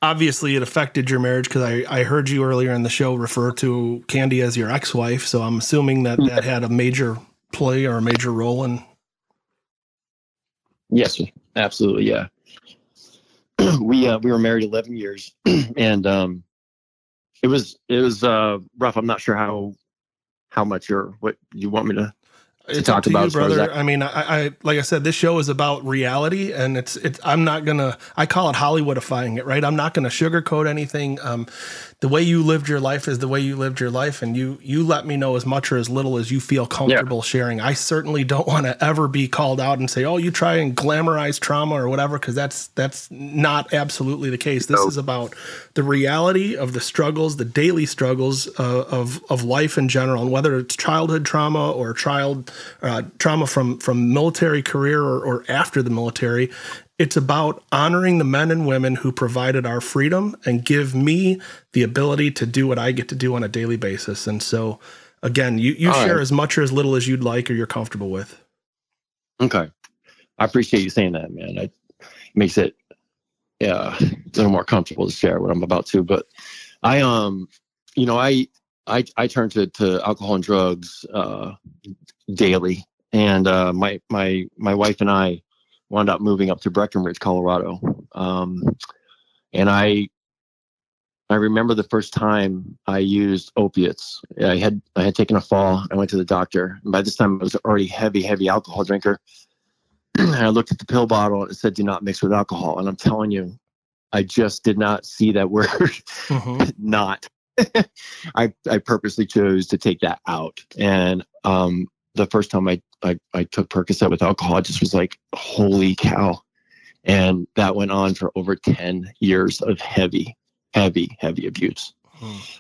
obviously it affected your marriage, because I heard you earlier in the show refer to Candy as your ex-wife. So I'm assuming that had a major play or a major role in. Yes, absolutely. Yeah. We were married 11 years and, it was rough. I'm not sure how much or what you want me to talk about, you, brother. I mean, I like I said, this show is about reality, and it's. I'm not gonna. I call it Hollywoodifying it, right? I'm not gonna sugarcoat anything. The way you lived your life is the way you lived your life, and you let me know as much or as little as you feel comfortable sharing. I certainly don't want to ever be called out and say, "Oh, you try and glamorize trauma or whatever," because that's not absolutely the case. This is about the reality of the struggles, the daily struggles of life in general, and whether it's childhood trauma or trauma from military career or after the military. It's about honoring the men and women who provided our freedom and give me the ability to do what I get to do on a daily basis. And so, again, you share as much or as little as you'd like or you're comfortable with. Okay. I appreciate you saying that, man. It makes it a little more comfortable to share what I'm about to. But I turned to alcohol and drugs daily, and my wife and I wound up moving up to Breckenridge, Colorado, and I remember the first time I used opiates. I had taken a fall. I went to the doctor, and by this time I was already heavy alcohol drinker. And I looked at the pill bottle and it said, "Do not mix with alcohol." And I'm telling you, I just did not see that word. Mm-hmm. Not. I purposely chose to take that out. And the first time I took Percocet with alcohol, I just was like, holy cow. And that went on for over 10 years of heavy abuse.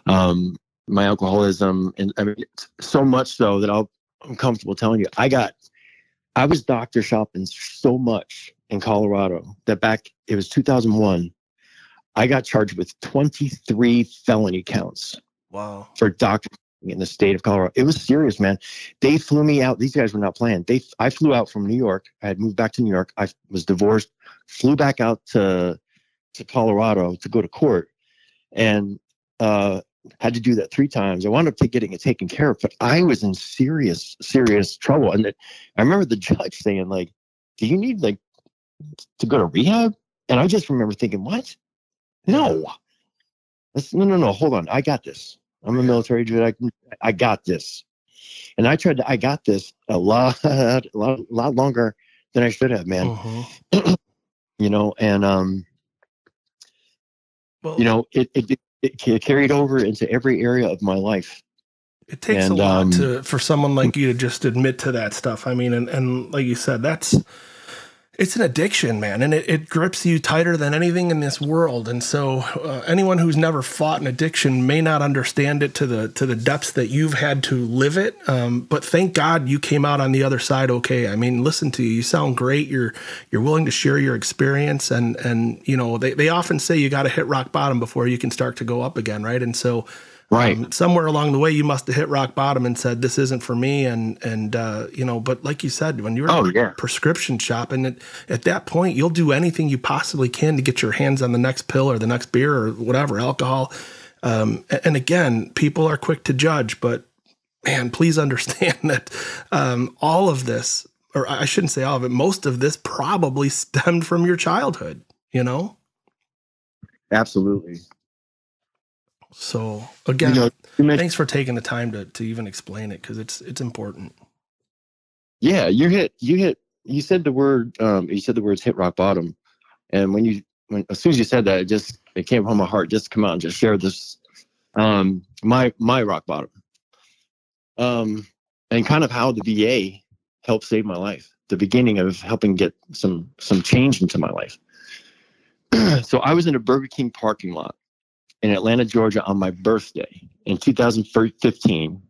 Mm-hmm. My alcoholism, and I mean, so much so that I'm comfortable telling you, I was doctor shopping so much in Colorado that it was 2001. I got charged with 23 felony counts. Wow. For doctor in the state of Colorado. It was serious, man. They flew me out. These guys were not playing. I flew out from New York. I had moved back to New York. I was divorced, flew back out to Colorado to go to court, and had to do that 3 times. I wound up getting it taken care of, but I was in serious, serious trouble. And I remember the judge saying, like, "Do you need to go to rehab?" And I just remember thinking, "What? No, no. Hold on, I got this. I'm a military dude. I got this." And I tried to. I got this a lot longer than I should have, man. Uh-huh. And Well, you know, it carried over into every area of my life. It takes a lot for someone like you to just admit to that stuff. I mean, and like you said, it's an addiction, man. And it grips you tighter than anything in this world. And so anyone who's never fought an addiction may not understand it to the depths that you've had to live it. But thank God you came out on the other side okay. I mean, listen to you. You sound great. You're willing to share your experience. And you know, they often say you got to hit rock bottom before you can start to go up again, right? And so right. Somewhere along the way, you must have hit rock bottom and said, "This isn't for me." And you know, but like you said, when you were prescription shopping, at that point, you'll do anything you possibly can to get your hands on the next pill or the next beer or whatever, alcohol. And again, people are quick to judge, but man, please understand that all of this, or I shouldn't say all of it, most of this probably stemmed from your childhood, you know? Absolutely. So again, you know, thanks for taking the time to even explain it, because it's important. Yeah, you said the word you said the words hit rock bottom, and when as soon as you said that, it came from my heart. Just come out and just share this my rock bottom, and kind of how the VA helped save my life. The beginning of helping get some change into my life. So I was in a Burger King parking lot in Atlanta, Georgia, on my birthday in 2015.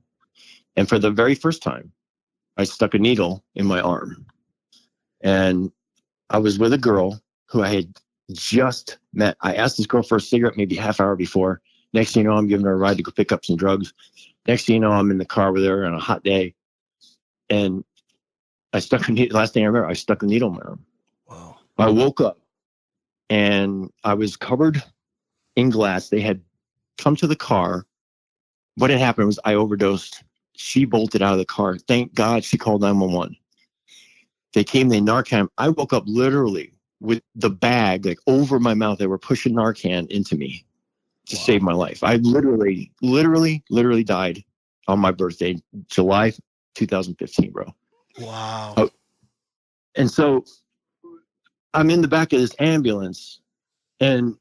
And for the very first time, I stuck a needle in my arm. And I was with a girl who I had just met. I asked this girl for a cigarette maybe half hour before. Next thing you know, I'm giving her a ride to go pick up some drugs. Next thing you know, I'm in the car with her on a hot day. And I stuck a needle. Last thing I remember, I stuck a needle in my arm. Wow. I woke up and I was covered in glass. They had come to the car. What had happened was I overdosed. She bolted out of the car. Thank God she called 911. They came, they Narcan. I woke up literally with the bag like over my mouth. They were pushing Narcan into me to save my life. I literally died on my birthday, July 2015, bro. Wow. And so I'm in the back of this ambulance, and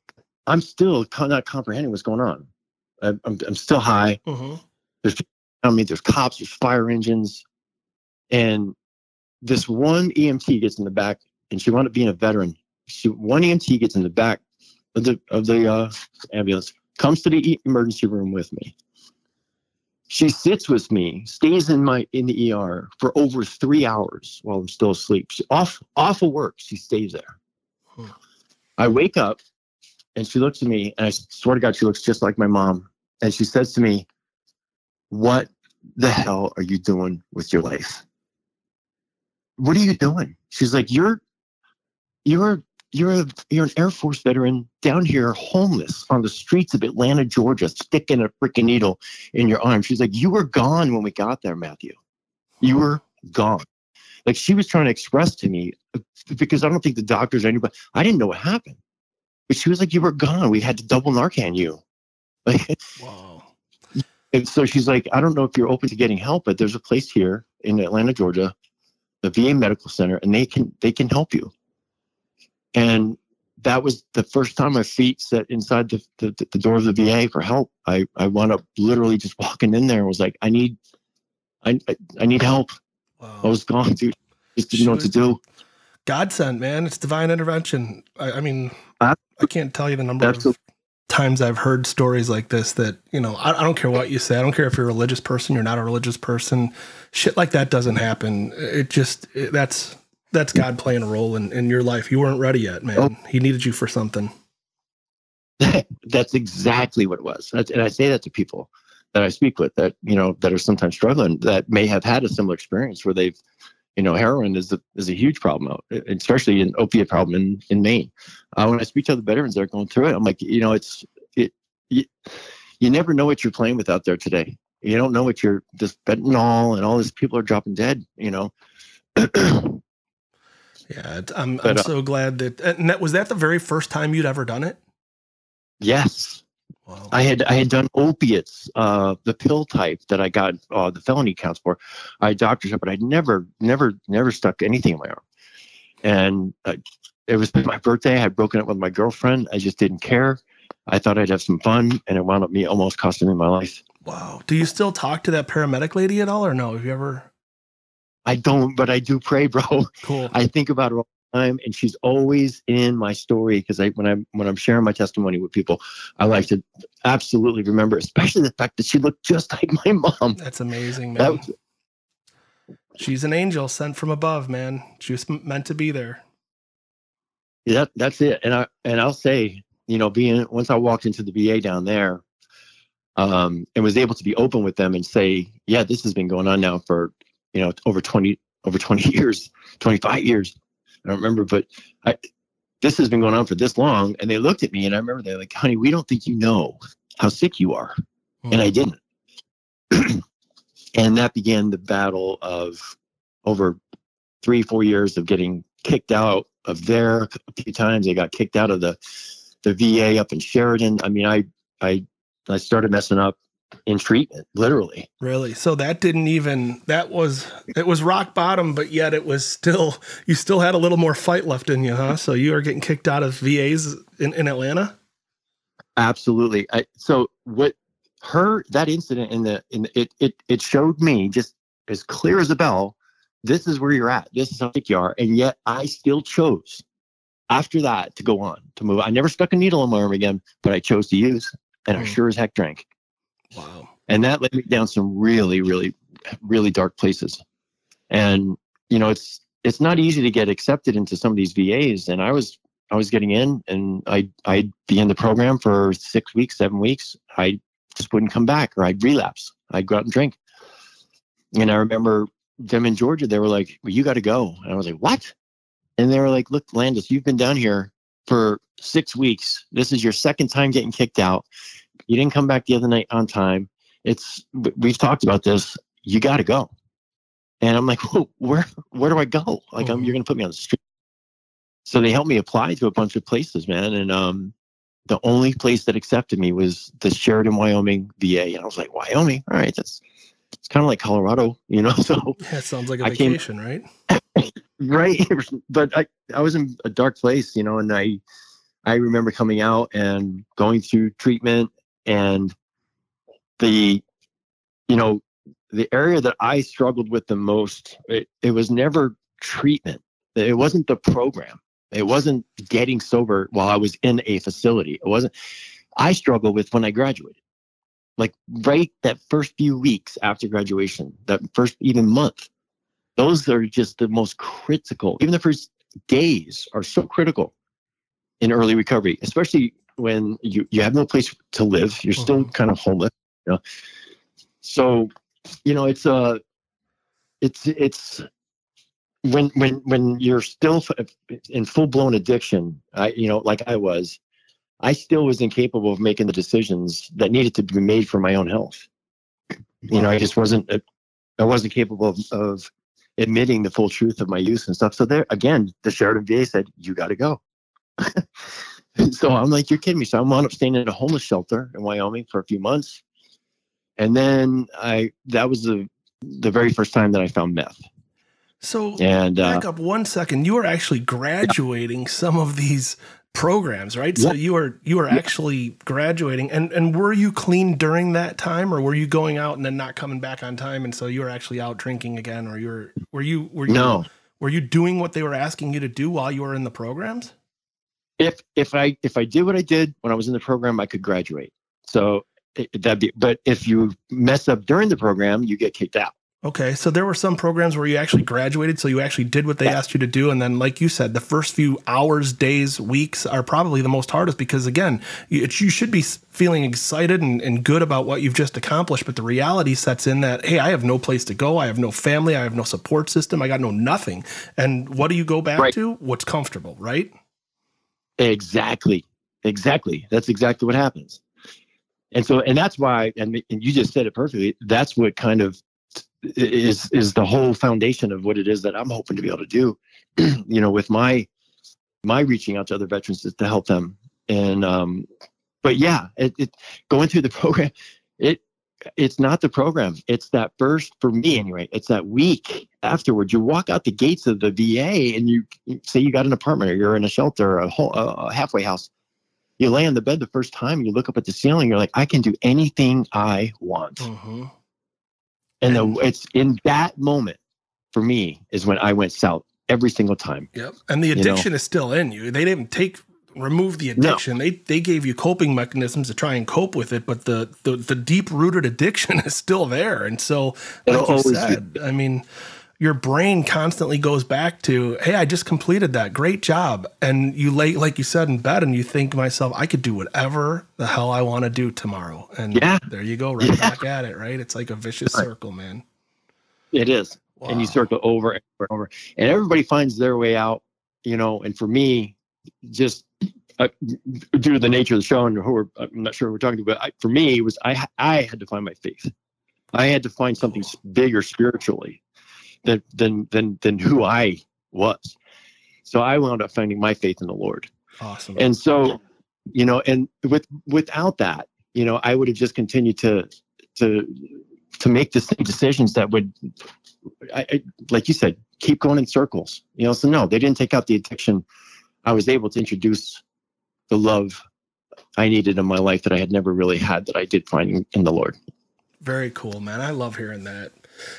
I'm still not comprehending what's going on. I'm still high. Mm-hmm. There's people around me. There's cops. There's fire engines. And this one EMT gets in the back, and she wound up being a veteran. One EMT gets in the back of the ambulance, comes to the emergency room with me. She sits with me, stays in the ER for over 3 hours while I'm still asleep. Off of work, she stays there. Hmm. I wake up. And she looks at me, and I swear to God, she looks just like my mom. And she says to me, "What the hell are you doing with your life? What are you doing?" She's like, "You're an Air Force veteran down here, homeless on the streets of Atlanta, Georgia, sticking a freaking needle in your arm." She's like, "You were gone when we got there, Matthew. You were gone." Like, she was trying to express to me, because I don't think the doctors or anybody, I didn't know what happened. But she was like, "You were gone. We had to double Narcan you." Like, wow. And so she's like, "I don't know if you're open to getting help, but there's a place here in Atlanta, Georgia, the VA Medical Center, and they can help you." And that was the first time my feet set inside the door of the VA for help. I wound up literally just walking in there and was like, I need help. Wow. I was gone, dude. Just didn't know what to do. God sent, man. It's divine intervention. I mean, I can't tell you the number of times I've heard stories like this that, you know, I don't care what you say. I don't care if you're a religious person, you're not a religious person. Shit like that doesn't happen. That's God playing a role in your life. You weren't ready yet, man. Oh. He needed you for something. That's exactly what it was. And I say that to people that I speak with that, you know, that are sometimes struggling, that may have had a similar experience where they've, you know, heroin is a huge problem, especially an opiate problem in Maine. When I speak to other veterans that are going through it, I'm like, you know, you never know what you're playing with out there today. You don't know what you're, this fentanyl and all these people are dropping dead, you know. Yeah, I'm so glad that, and that, was that the very first time you'd ever done it? Yes. Wow. I had done opiates, the pill type that I got the felony counts for. I had doctors up, but I'd never stuck anything in my arm. And it was my birthday. I had broken up with my girlfriend. I just didn't care. I thought I'd have some fun, and it wound up me almost costing me my life. Wow. Do you still talk to that paramedic lady at all, or no? Have you ever? I don't, but I do pray, bro. Cool. I think about her all the time, and she's always in my story, because when I'm sharing my testimony with people, I like to absolutely remember, especially the fact that she looked just like my mom. That's amazing, man. She's an angel sent from above, man. She was meant to be there. Yeah, that's it. And I'll say, you know, once I walked into the VA down there, and was able to be open with them and say, yeah, this has been going on now for, you know, over 20 years, 25 years. I don't remember, but this has been going on for this long. And they looked at me, and I remember they're like, honey, we don't think you know how sick you are. Mm-hmm. And I didn't. And that began the battle of over 3-4 years of getting kicked out of there a few times. I got kicked out of the VA up in Sheridan. I mean, I started messing up in treatment, literally. Really? So it was rock bottom, but yet it was still, you still had a little more fight left in you, huh? So you are getting kicked out of VAs in Atlanta? Absolutely. That incident it showed me just as clear as a bell, this is where you're at. This is how thick you are. And yet I still chose after that to go on, to move. I never stuck a needle in my arm again, but I chose to use, and I sure as heck drank. Wow. And that led me down some really, really, really dark places. And, you know, it's not easy to get accepted into some of these VAs. And I was getting in, and I'd be in the program for 6 weeks, 7 weeks. I just wouldn't come back, or I'd relapse. I'd go out and drink. And I remember them in Georgia, they were like, well, you got to go. And I was like, what? And they were like, look, Landis, you've been down here for 6 weeks. This is your second time getting kicked out. You didn't come back the other night on time. We've talked about this. You got to go. And I'm like, well, where do I go? Like, you're going to put me on the street. So they helped me apply to a bunch of places, man. And, the only place that accepted me was the Sheridan, Wyoming VA. And I was like, Wyoming? All right. It's kind of like Colorado, you know? So yeah, it sounds like a vacation, right? Right. But I was in a dark place, you know, and I remember coming out and going through treatment, and the area that I struggled with the most, it was never treatment. It wasn't the program. It wasn't getting sober while I was in a facility. I struggled with when I graduated, like right that first few weeks after graduation, that first even month. Those are just the most critical. Even the first days are so critical in early recovery, especially when you have no place to live. You're still kind of homeless, you know? So, you know, it's when you're still in full blown addiction, I still was incapable of making the decisions that needed to be made for my own health. You know, I wasn't capable of admitting the full truth of my use and stuff. So there again, the Sheridan VA said, you got to go. So I'm like, you're kidding me. So I wound up staying at a homeless shelter in Wyoming for a few months. And then that was the very first time that I found meth. So back up one second. You were actually graduating some of these programs, right? Yeah. So you were actually graduating, and were you clean during that time, or were you going out and then not coming back on time, and so you were actually out drinking again, or were you doing what they were asking you to do while you were in the programs? If I did what I did when I was in the program, I could graduate. So but if you mess up during the program, you get kicked out. Okay, so there were some programs where you actually graduated, so you actually did what they asked you to do, and then, like you said, the first few hours, days, weeks are probably the most hardest because, again, you should be feeling excited and good about what you've just accomplished, but the reality sets in that, hey, I have no place to go, I have no family, I have no support system, I got no nothing, and what do you go back to? What's comfortable, right? Exactly. That's exactly what happens. And so, and that's why, and you just said it perfectly, that's what kind of is the whole foundation of what it is that I'm hoping to be able to do, you know, with my reaching out to other veterans to help them. And, but yeah, it going through the program, it's not the program. It's that first, for me anyway, it's that week afterwards. You walk out the gates of the VA and you say you got an apartment, or you're in a shelter, a halfway house. You lay on the bed the first time, you look up at the ceiling, you're like, I can do anything I want. Mm-hmm. And it's in that moment for me is when I went south every single time. Yep. And the addiction is still in you. They didn't remove the addiction. No. They gave you coping mechanisms to try and cope with it, but the deep-rooted addiction is still there. And so, like you said, I mean, your brain constantly goes back to, hey, I just completed that. Great job. And you lay, like you said, in bed and you think to myself, I could do whatever the hell I want to do tomorrow. And there you go, right back at it, right? It's like a vicious circle, man. It is. Wow. And you circle over and over. And everybody finds their way out, you know. And for me, just due to the nature of the show and I'm not sure who we're talking to, but for me, it was I had to find my faith. I had to find something bigger spiritually than who I was. So I wound up finding my faith in the Lord. Awesome. And so, you know, and without that, you know, I would have just continued to make the same decisions that would, like you said, keep going in circles. You know, so no, they didn't take out the addiction. I was able to introduce the love I needed in my life that I had never really had, that I did find in the Lord. Very cool, man. I love hearing that.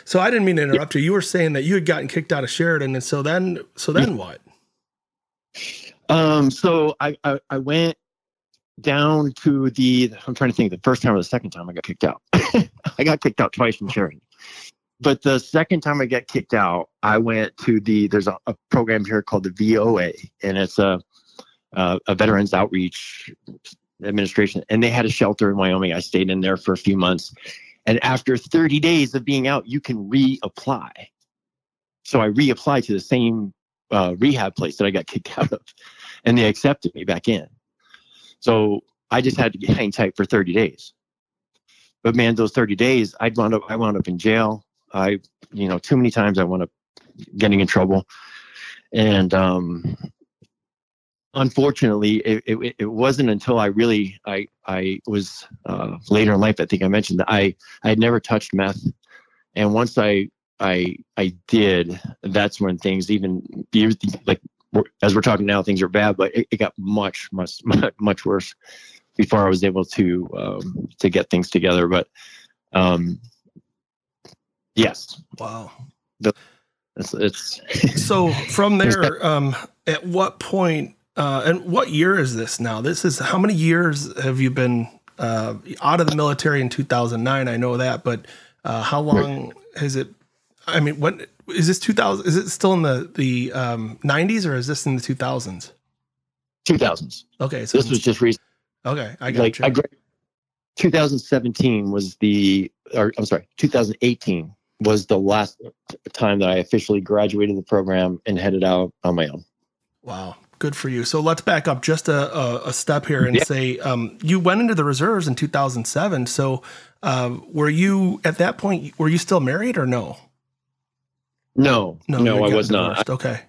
So I didn't mean to interrupt you. You were saying that you had gotten kicked out of Sheridan, and so then what? So I went down to I'm trying to think, the first time or the second time I got kicked out. I got kicked out twice from Sheridan. But the second time I got kicked out, I went to there's a program here called the VOA, and it's a Veterans Outreach Administration, and they had a shelter in Wyoming. I stayed in there for a few months. And after 30 days of being out, you can reapply. So I reapplied to the same rehab place that I got kicked out of, and they accepted me back in. So I just had to hang tight for 30 days. But man, those 30 days, I wound up in jail. Too many times I wound up getting in trouble. And unfortunately, it wasn't until I was later in life, I think I mentioned that I had never touched meth. And once I did, that's when things, even like as we're talking now, things are bad, but it got much, much, much worse before I was able to get things together. But yes. Wow. It's so from there, at what point, and what year is this now? This is, how many years have you been out of the military? In 2009? I know that, but how long has it? I mean, what is this? 2000? Is it still in the 90s, or is this in the 2000s? 2000s. Okay, so this was just recent. Okay, I got you. 2017 was 2018 was the last time that I officially graduated the program and headed out on my own. Wow. Good for you. So let's back up just a step here and say, you went into the reserves in 2007. So were you, at that point, were you still married or no? No, I was not. Okay.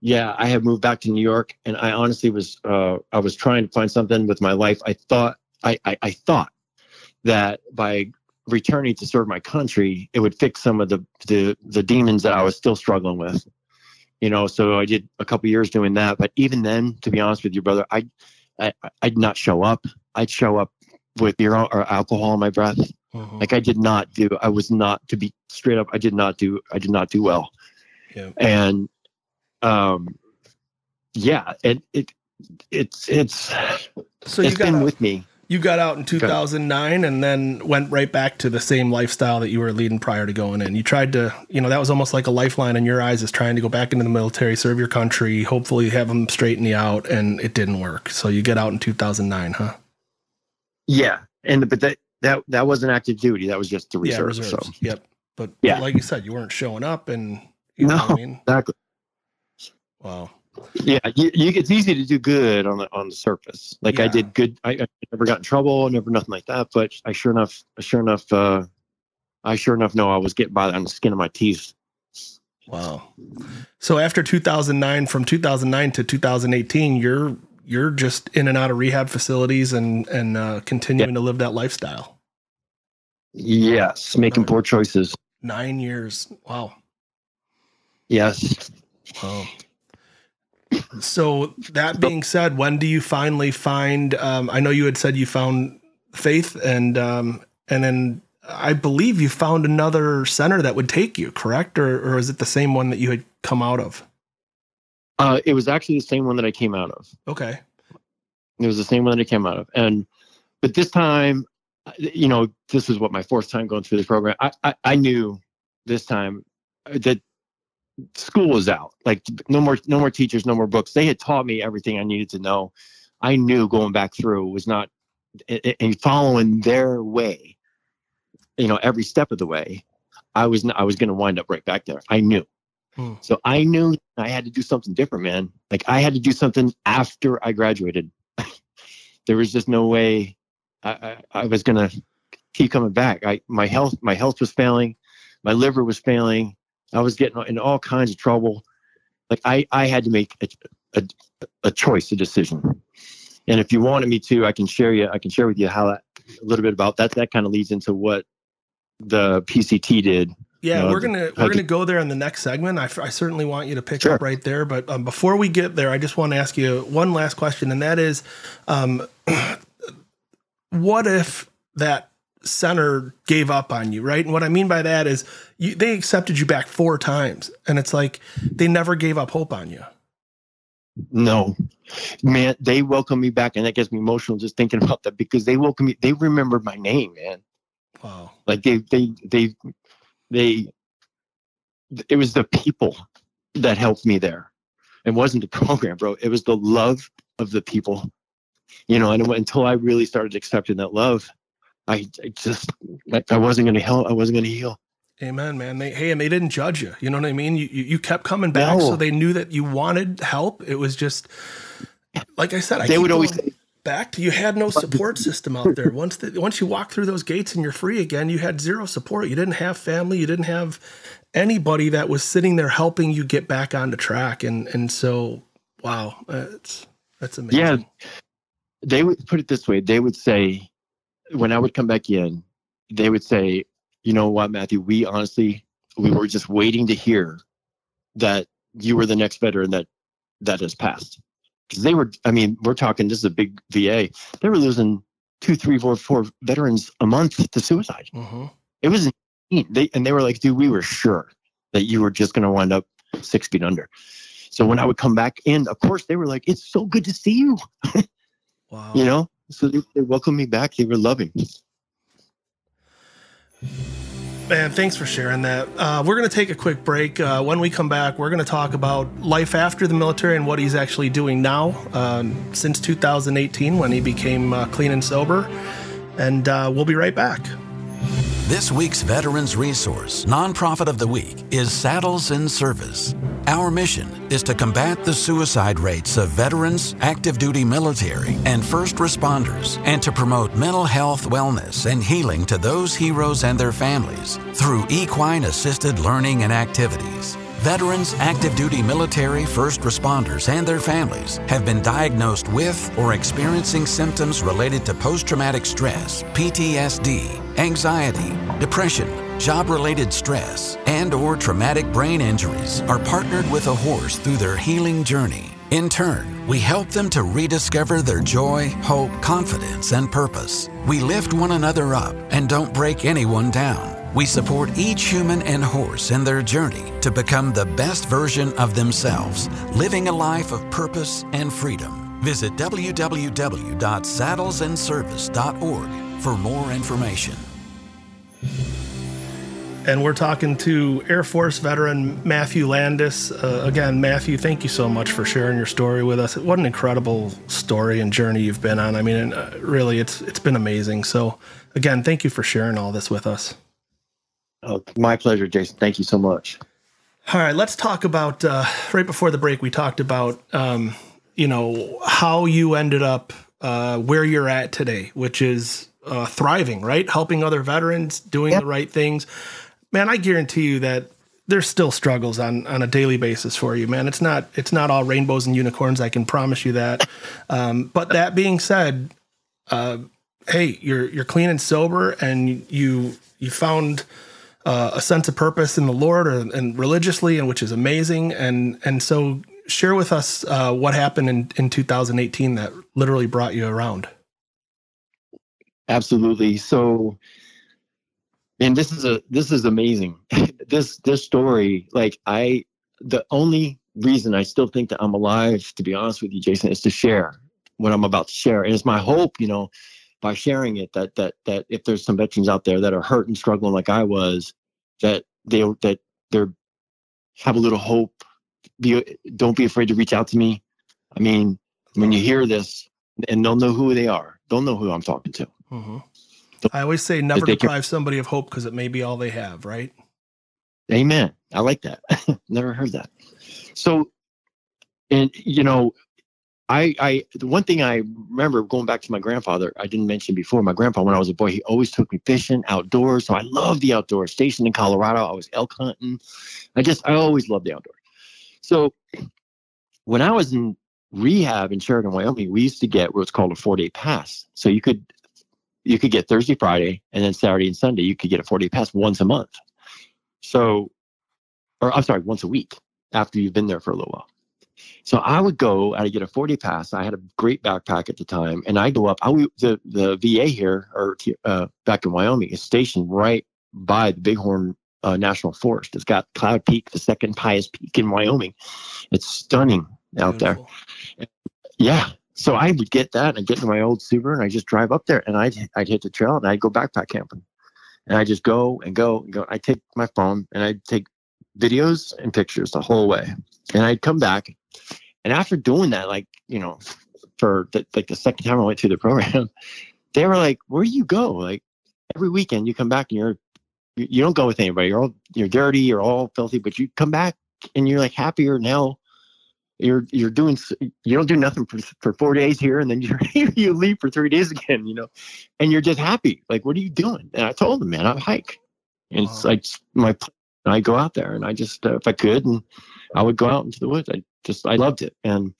Yeah, I had moved back to New York, and I honestly was, I was trying to find something with my life. I thought, I thought that by returning to serve my country, it would fix some of the demons that I was still struggling with. You know, so I did a couple of years doing that. But even then, to be honest with you, brother, I'd not show up. I'd show up with beer or alcohol in my breath. Mm-hmm. Like I did not do well. Yeah. And, so it's been with me. You got out in 2009 and then went right back to the same lifestyle that you were leading prior to going in. You tried to, you know, that was almost like a lifeline in your eyes, is trying to go back into the military, serve your country, hopefully have them straighten you out, and it didn't work. So you get out in 2009, huh? Yeah. And, but that wasn't active duty. That was just the reserves. Yeah, reserves. So. Yep. But like you said, you weren't showing up, and you know what I mean? Exactly. Wow. Yeah, it's easy to do good on the surface. Like I did good. I never got in trouble, never nothing like that. But I sure enough know I was getting by on the skin of my teeth. Wow. So after 2009, from 2009 to 2018, you're just in and out of rehab facilities and continuing to live that lifestyle. Yes, making poor choices. 9 years. Wow. Yes. Wow. So that being said, when do you finally find, I know you had said you found faith, and then I believe you found another center that would take you, correct? Or is it the same one that you had come out of? It was actually the same one that I came out of. Okay. It was the same one that I came out of. But this time, you know, this is what my fourth time going through the program. I knew this time that school was out. Like no more teachers, no more books. They had taught me everything I needed to know. I knew going back through was not, and following their way, you know, every step of the way, I was going to wind up right back there. I knew. So I knew I had to do something different, man. Like I had to do something after I graduated. There was just no way I was going to keep coming back. My health was failing. My liver was failing. I was getting in all kinds of trouble. Like I had to make a choice, a decision. And if you wanted me to, I can share with you how that, a little bit about that. That kind of leads into what the PCT did. Yeah, we're gonna go there in the next segment. I certainly want you to pick up right there. But before we get there, I just want to ask you one last question, and that is, what if that center gave up on you, right? And what I mean by that is they accepted you back 4 times, and it's like they never gave up hope on you. No, man, they welcomed me back, and that gets me emotional just thinking about that, because they welcomed me. They remembered my name, man. Wow. Like it was the people that helped me there. It wasn't the program, bro. It was the love of the people, you know, and until I really started accepting that love, I wasn't going to heal. I wasn't going to heal. Amen, man. And they didn't judge you. You know what I mean? You kept coming back, no. So they knew that you wanted help. It was just, like I said, back to you had no support system out there. Once you walk through those gates and you're free again, you had zero support. You didn't have family. You didn't have anybody that was sitting there helping you get back on the track. And so, wow, that's amazing. Yeah, they would put it this way. They would say, when I would come back in, they would say, you know what, Matthew, we were just waiting to hear that you were the next veteran that has passed. Because they were, I mean, we're talking, this is a big VA. They were losing 2, 3, 4 veterans a month to suicide. Mm-hmm. It was insane. They were like, dude, we were sure that you were just going to wind up 6 feet under. So when I would come back in, of course, they were like, it's so good to see you. Wow. You know? So they welcomed me back. They were loving. Man, thanks for sharing that. We're going to take a quick break. When we come back, we're going to talk about life after the military and what he's actually doing now since 2018 when he became clean and sober. And we'll be right back. This week's Veterans Resource Nonprofit of the Week is Saddles and Service. Our mission is to combat the suicide rates of veterans, active duty military, and first responders, and to promote mental health, wellness, and healing to those heroes and their families through equine-assisted learning and activities. Veterans, active duty military, first responders, and their families have been diagnosed with or experiencing symptoms related to post-traumatic stress, PTSD, anxiety, depression, job-related stress, and/or traumatic brain injuries are partnered with a horse through their healing journey. In turn, we help them to rediscover their joy, hope, confidence, and purpose. We lift one another up and don't break anyone down. We support each human and horse in their journey to become the best version of themselves, living a life of purpose and freedom. Visit www.saddlesandservice.org for more information. And we're talking to Air Force veteran Matthew Landis. Again, Matthew, thank you so much for sharing your story with us. What an incredible story and journey you've been on. I mean, really, it's been amazing. So, again, thank you for sharing all this with us. Oh, my pleasure, Jason. Thank you so much. All right, let's talk about, right before the break, we talked about, you know, how you ended up where you're at today, which is thriving, right? Helping other veterans, doing the right things. Man, I guarantee you that there's still struggles on a daily basis for you, man. It's not all rainbows and unicorns. I can promise you that. But that being said, hey, you're clean and sober, and you found a sense of purpose in the Lord and religiously, and which is amazing. And so share with us what happened in 2018 that literally brought you around. Absolutely. So, and this is amazing. This story, like the only reason I still think that I'm alive, to be honest with you, Jason, is to share what I'm about to share. And it's my hope, by sharing it, that if there's some veterans out there that are hurt and struggling like I was, that they have a little hope. Don't be afraid to reach out to me. I mean, when you hear this, and they'll know who they are. They'll know who I'm talking to. Mm-hmm. I always say never deprive somebody of hope because it may be all they have, right? Amen. I like that. Never heard that. So, and the one thing I remember going back to my grandfather, I didn't mention before, my grandpa, when I was a boy, he always took me fishing outdoors. So I love the outdoors. Stationed in Colorado, I was elk hunting. I always loved the outdoors. So when I was in rehab in Sheridan, Wyoming, we used to get what's called a 4-day pass. So you could get Thursday, Friday, and then Saturday and Sunday, you could get a 4-day pass once a month. Once a week after you've been there for a little while. So I would go, I'd get a 4-day pass. I had a great backpack at the time, and I go up. The VA here, or back in Wyoming, is stationed right by the Bighorn National Forest. It's got Cloud Peak, the second highest peak in Wyoming. It's stunning out Beautiful. There. Yeah. So I would get that, and I'd get in my old Subaru, and I just drive up there, and I'd hit the trail, and I'd go backpack camping. And I just go and go and go. I take my phone, and I'd take videos and pictures the whole way. And I'd come back. And after doing that, the second time I went through the program, they were like, where do you go? Like, every weekend you come back and you don't go with anybody. You're dirty, you're all filthy, but you come back and you're like happier now. You don't do nothing for 4 days here, and then you leave for 3 days again, and you're just happy. Like, what are you doing? And I told them, man, I hike. And wow. It's like I go out there, and I just, if I could, and I would go out into the woods. I loved it. And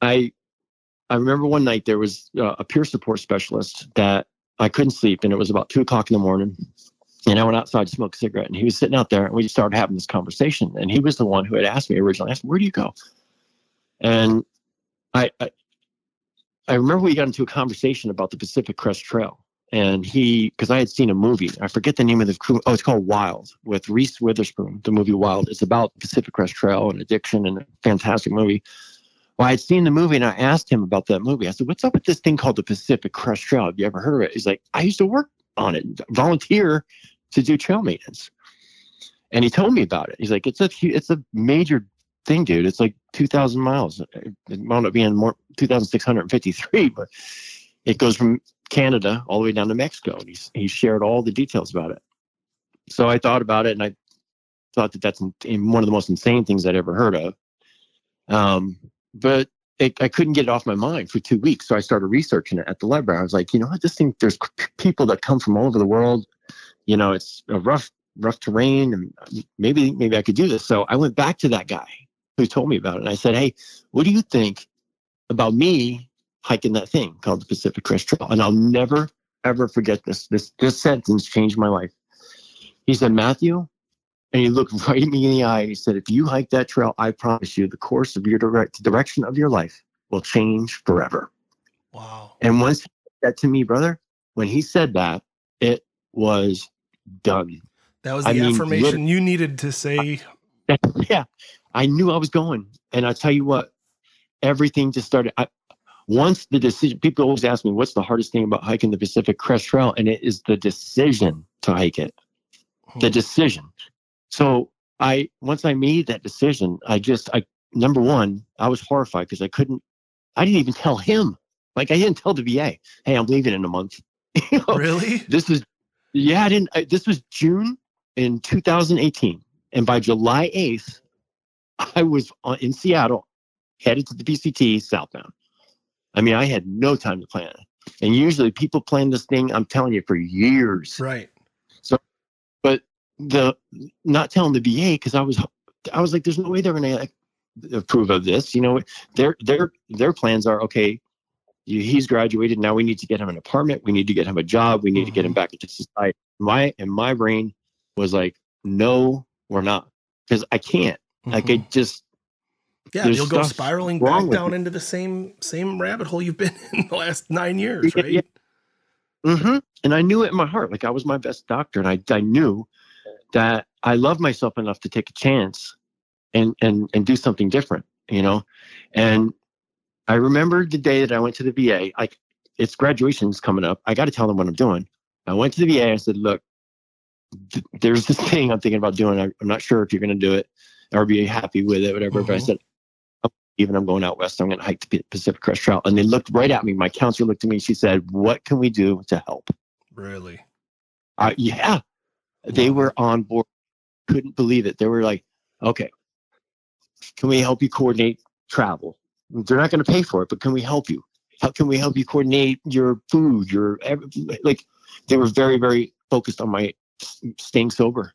I remember one night there was a peer support specialist that I couldn't sleep, and it was about 2:00 in the morning. And I went outside to smoke a cigarette, and he was sitting out there, and we just started having this conversation. And he was the one who had asked me originally, where do you go? And I remember we got into a conversation about the Pacific Crest Trail. And because I had seen a movie, I forget the name of the crew. Oh, it's called Wild, with Reese Witherspoon, the movie Wild. It's about Pacific Crest Trail and addiction, and a fantastic movie. Well, I had seen the movie, and I asked him about that movie. I said, what's up with this thing called the Pacific Crest Trail? Have you ever heard of it? He's like, I used to work on it, volunteer to do trail maintenance. And he told me about it. He's like, it's a major thing, dude. It's like 2,000 miles. It wound up being more, 2,653, but it goes from Canada all the way down to Mexico. And he shared all the details about it. So I thought about it, and I thought that's one of the most insane things I'd ever heard of. But I couldn't get it off my mind for 2 weeks. So I started researching it at the library. I was like, this thing, there's people that come from all over the world. It's a rough terrain, and maybe I could do this. So I went back to that guy who told me about it. And I said, hey, what do you think about me hiking that thing called the Pacific Crest Trail? And I'll never, ever forget this. This sentence changed my life. He said, Matthew, and he looked right at me in the eye, and he said, if you hike that trail, I promise you the course of your direction of your life will change forever. Wow. And once he said that to me, brother, when he said that, it was done. That was the affirmation you needed to say. Yeah. I knew I was going. And I tell you what, everything just started. Once the decision, people always ask me, what's the hardest thing about hiking the Pacific Crest Trail? And it is the decision to hike it, the decision. So once I made that decision, number one, I was horrified because I didn't even tell him. Like, I didn't tell the VA, hey, I'm leaving in a month. Really? This was June in 2018. And by July 8th, I was in Seattle, headed to the PCT southbound. I mean, I had no time to plan it. And usually people plan this thing, I'm telling you, for years. Right. So, but not telling the VA, because I was like, there's no way they're going to approve of this. Their plans are, okay, he's graduated. Now we need to get him an apartment. We need to get him a job. We need to get him back into society. My brain was like, no, we're not. Because I can't. Like, I just, Yeah, you'll go spiraling back down into the same rabbit hole you've been in the last 9 years, right? Yeah. Mm-hmm. And I knew it in my heart. Like, I was my best doctor, and I knew that I loved myself enough to take a chance and do something different, you know? And I remember the day that I went to the VA, like, it's graduation's coming up. I got to tell them what I'm doing. I went to the VA. I said, look, there's this thing I'm thinking about doing. I'm not sure if you're going to do it or be happy with it, whatever. Mm-hmm. But I said, I'm going out west. I'm going to hike the Pacific Crest Trail. And they looked right at me. My counselor looked at me. She said, what can we do to help? Really? Yeah. They were on board. Couldn't believe it. They were like, okay, can we help you coordinate travel? They're not going to pay for it, but can we help you? How can we help you coordinate your food? Like, they were very, very focused on my staying sober.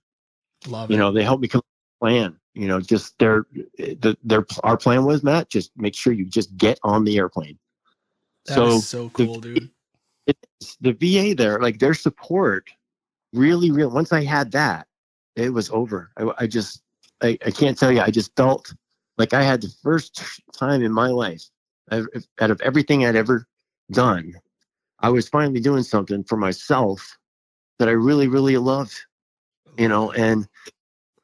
Love it. You know, they helped me come up with a plan. You know, just our plan was, Matt, just make sure you just get on the airplane. That is so cool, dude. The VA there, like, their support really, once I had that, it was over. I can't tell you. I just felt like I had the first time in my life, out of everything I'd ever done, I was finally doing something for myself that I really, really loved, you know, and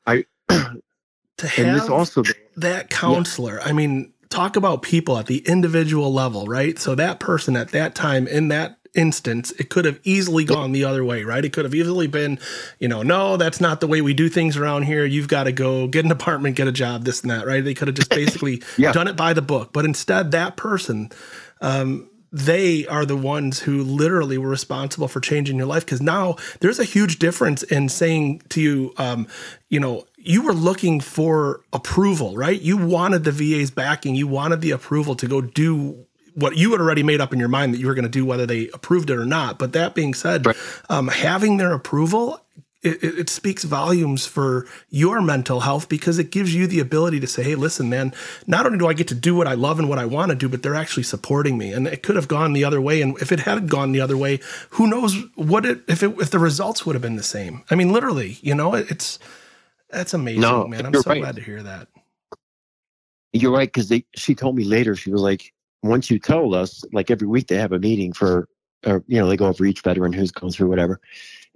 I, to have also, that counselor, yeah. I mean, talk about people at the individual level, right? So that person at that time, in that instance, it could have easily gone the other way, right? It could have easily been, you know, no, that's not the way we do things around here. You've got to go get an apartment, get a job, this and that, right? They could have just basically done it by the book. But instead, that person, they are the ones who literally were responsible for changing your life. Because now there's a huge difference in saying to you, you know, you were looking for approval, right? You wanted the VA's backing. You wanted the approval to go do what you had already made up in your mind that you were going to do, whether they approved it or not. But that being said, right, having their approval, it speaks volumes for your mental health, because it gives you the ability to say, hey, listen, man, not only do I get to do what I love and what I want to do, but they're actually supporting me. And it could have gone the other way. And if it had gone the other way, who knows what if the results would have been the same. I mean, literally, you know, that's amazing, man. I'm so glad to hear that. You're right. Cause she told me later, she was like, once you told us, like, every week they have a meeting they go over each veteran who's going through whatever.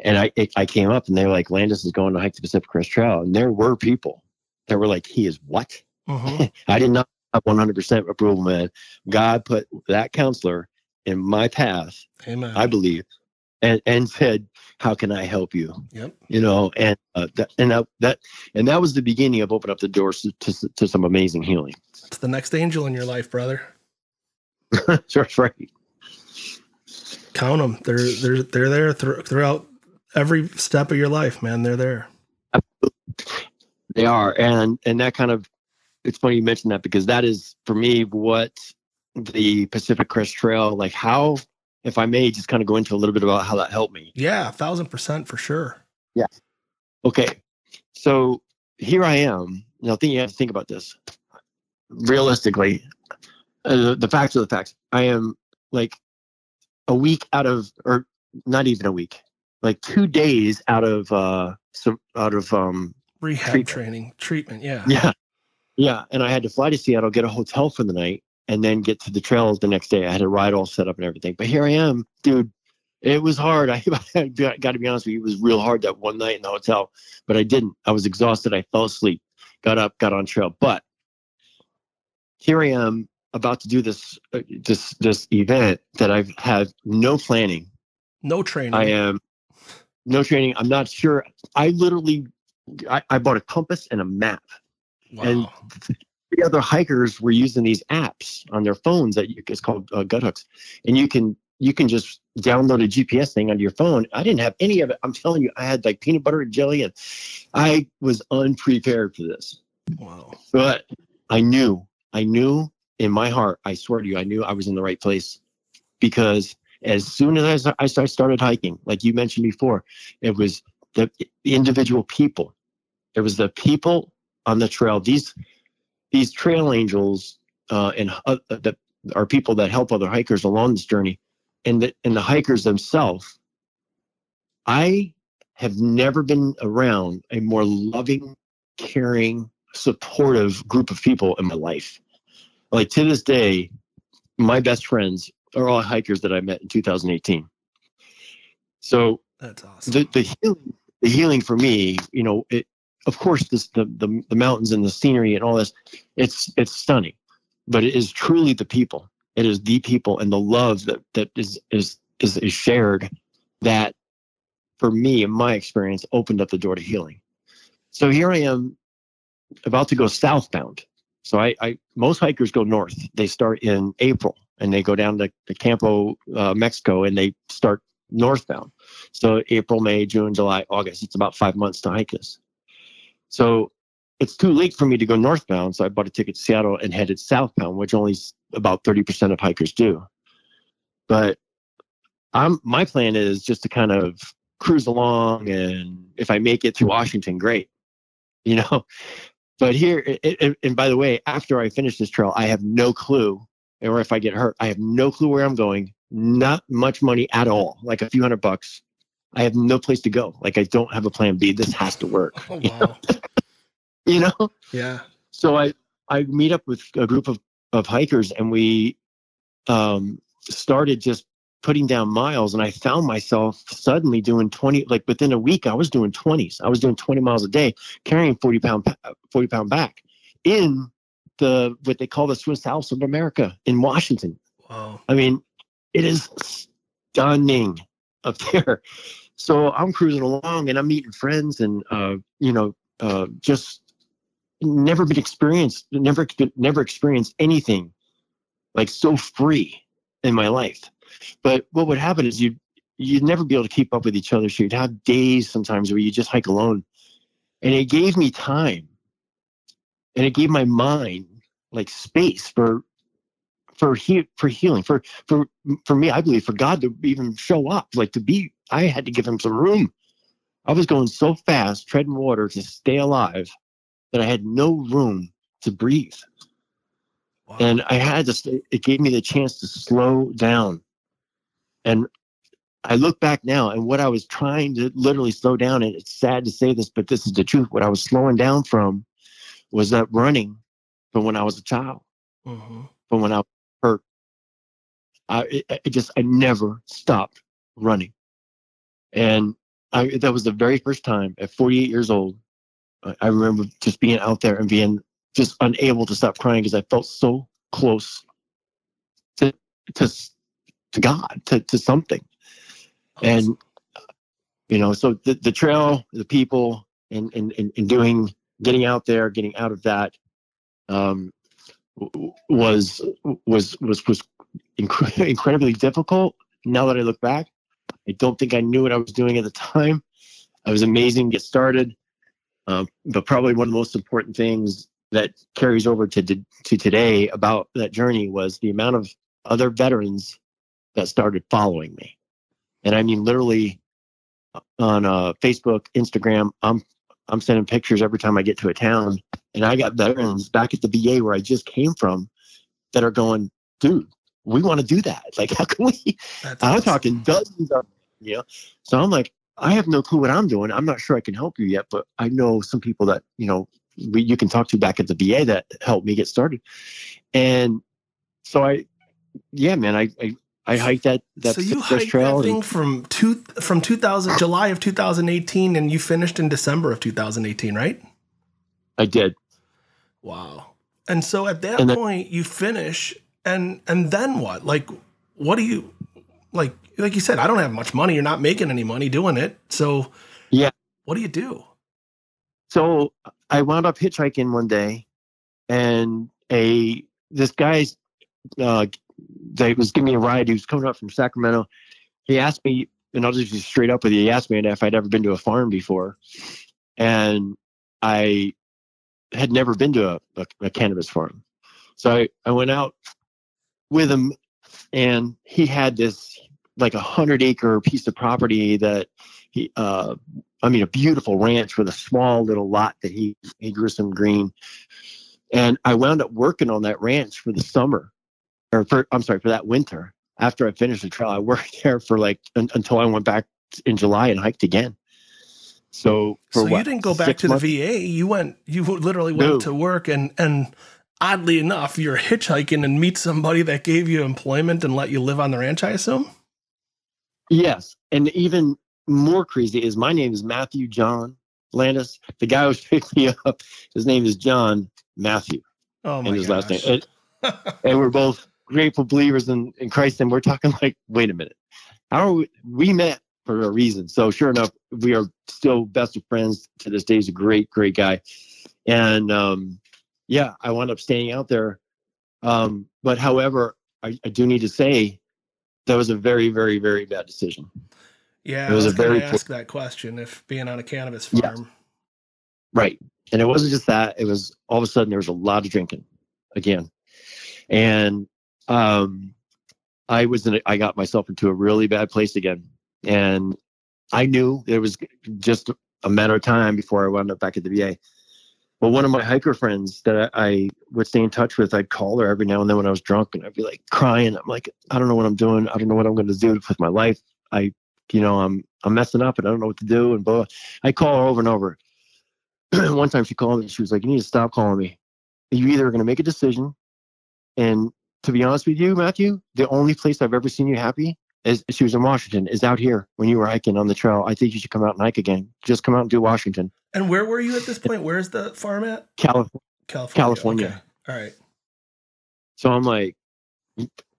And I came up and they were like, Landis is going to hike the Pacific Crest Trail. And there were people that were like, he is what? Uh-huh. I did not have 100% approval, man. God put that counselor in my path, amen, I believe, and said, how can I help you? Yep. You know, and that was the beginning of opening up the doors to some amazing healing. It's the next angel in your life, brother. That's right. Count them. They're there throughout every step of your life, man. They're there. They are. And that kind of, it's funny you mentioned that, because that is for me what the Pacific Crest Trail, like, how, if I may just kind of go into a little bit about how that helped me. Yeah. 1,000% for sure. Yeah. Okay. So here I am. Now, you have to think about this realistically. The facts are the facts. I am like, a week out of, or not even a week, like 2 days out of rehab treatment. Yeah. And I had to fly to Seattle, get a hotel for the night, and then get to the trails the next day. I had a ride all set up and everything. But here I am, dude. It was hard. I got to be honest with you. It was real hard that one night in the hotel, but I didn't. I was exhausted. I fell asleep, got up, got on trail. But here I am, about to do this event that I've had no planning, no training. I'm not sure. I literally, I bought a compass and a map. Wow. And the other hikers were using these apps on their phones it's called gut hooks. And you can just download a GPS thing onto your phone. I didn't have any of it. I'm telling you, I had like peanut butter and jelly, and I was unprepared for this. Wow. But I knew, in my heart, I swear to you, I knew I was in the right place, because as soon as I started hiking, like you mentioned before, it was the individual people. It was the people on the trail. These trail angels and that are people that help other hikers along this journey, and the hikers themselves. I have never been around a more loving, caring, supportive group of people in my life. Like, to this day, my best friends are all hikers that I met in 2018. So that's awesome. The healing for me, you know, it, of course, this, the mountains and the scenery and all this, it's stunning, but it is truly the people. It is the people and the love that is shared that, for me, in my experience, opened up the door to healing. So here I am about to go southbound. So I most hikers go north. They start in April and they go down to Campo, Mexico, and they start northbound. So April, May, June, July, August. It's about 5 months to hike this. So it's too late for me to go northbound. So I bought a ticket to Seattle and headed southbound, which only about 30% of hikers do. But my plan is just to kind of cruise along, and if I make it to Washington, great, you know. But here, and by the way, after I finish this trail, I have no clue, or if I get hurt, I have no clue where I'm going. Not much money at all, like a few $100. I have no place to go. Like, I don't have a plan B. This has to work. Oh, wow. You know? Yeah. So I meet up with a group of hikers, and we started just putting down miles, and I found myself suddenly doing 20, like within a week, I was doing 20s. I was doing 20 miles a day, carrying 40 pound back in the, what they call the Swiss House of America in Washington. Wow. I mean, it is stunning up there. So I'm cruising along and I'm meeting friends and, just never experienced anything like so free in my life. But what would happen is you'd never be able to keep up with each other. So you'd have days sometimes where you just hike alone. And it gave me time, and it gave my mind like space for healing, for me, I believe, for God to even show up, like I had to give him some room. I was going so fast, treading water to stay alive, that I had no room to breathe. Wow. And I had to, it gave me the chance to slow down. And I look back now, and what I was trying to literally slow down, and it's sad to say this, but this is the truth. What I was slowing down from was that running from when I was a child, mm-hmm. from when I was hurt. I never stopped running. And that was the very first time at 48 years old, I remember just being out there and being just unable to stop crying because I felt so close to God, to something. And, you know, so the trail, the people, and getting out there, getting out of that, was incredibly difficult. Now that I look back, I don't think I knew what I was doing at the time. I was amazing to get started. But probably one of the most important things that carries over to today about that journey was the amount of other veterans that started following me. And I mean, literally on Facebook, Instagram, I'm sending pictures every time I get to a town, and I got veterans back at the VA where I just came from that are going, dude, we want to do that. Like, how can we? I'm talking dozens of, you know? So I'm like, I have no clue what I'm doing. I'm not sure I can help you yet, but I know some people that, you know, you can talk to back at the VA that helped me get started. And so I hiked that so you hiked trail that thing from July of 2018, and you finished in December of 2018, right? I did. Wow. And so at that point you finish, and then what? Like, what do you, like you said, I don't have much money. You're not making any money doing it. So yeah, what do you do? So I wound up hitchhiking one day, and this guy's that was giving me a ride. He was coming up from Sacramento. He asked me, and I'll just be straight up with you. He asked me if I'd ever been to a farm before, and I had never been to a cannabis farm. So I went out with him, and he had this like 100-acre piece of property that he. A beautiful ranch with a small little lot that he grew some green. And I wound up working on that ranch for the summer, for that winter. After I finished the trail, I worked there for until I went back in July and hiked again. So for what? You didn't go back to the VA. You literally went to work and oddly enough, you're hitchhiking and meet somebody that gave you employment and let you live on the ranch, I assume? Yes. And even more crazy is my name is Matthew John Landis. The guy who picked me up, his name is John Matthew. Oh, my gosh. Last name. And we're both grateful believers in Christ. And we're talking like, wait a minute. We met for a reason. So sure enough, we are still best of friends to this day. He's a great, great guy. And yeah, I wound up staying out there. But however, I do need to say that was a very, very, very bad decision. Yeah, I was going to ask that question, if being on a cannabis farm. Yes. Right. And it wasn't just that. It was all of a sudden there was a lot of drinking again. And I got myself into a really bad place again. And I knew it was just a matter of time before I wound up back at the VA. But one of my hiker friends that I would stay in touch with, I'd call her every now and then when I was drunk, and I'd be like crying. I'm like, I don't know what I'm doing. I don't know what I'm going to do with my life. I'm messing up and I don't know what to do. And blah. I call her over and over. One time she called me. She was like, you need to stop calling me. You either are going to make a decision. And to be honest with you, Matthew, the only place I've ever seen you happy is, she was in Washington, is out here when you were hiking on the trail. I think you should come out and hike again. Just come out and do Washington. And where were you at this point? Where's the farm at? California. Okay. All right. So I'm like,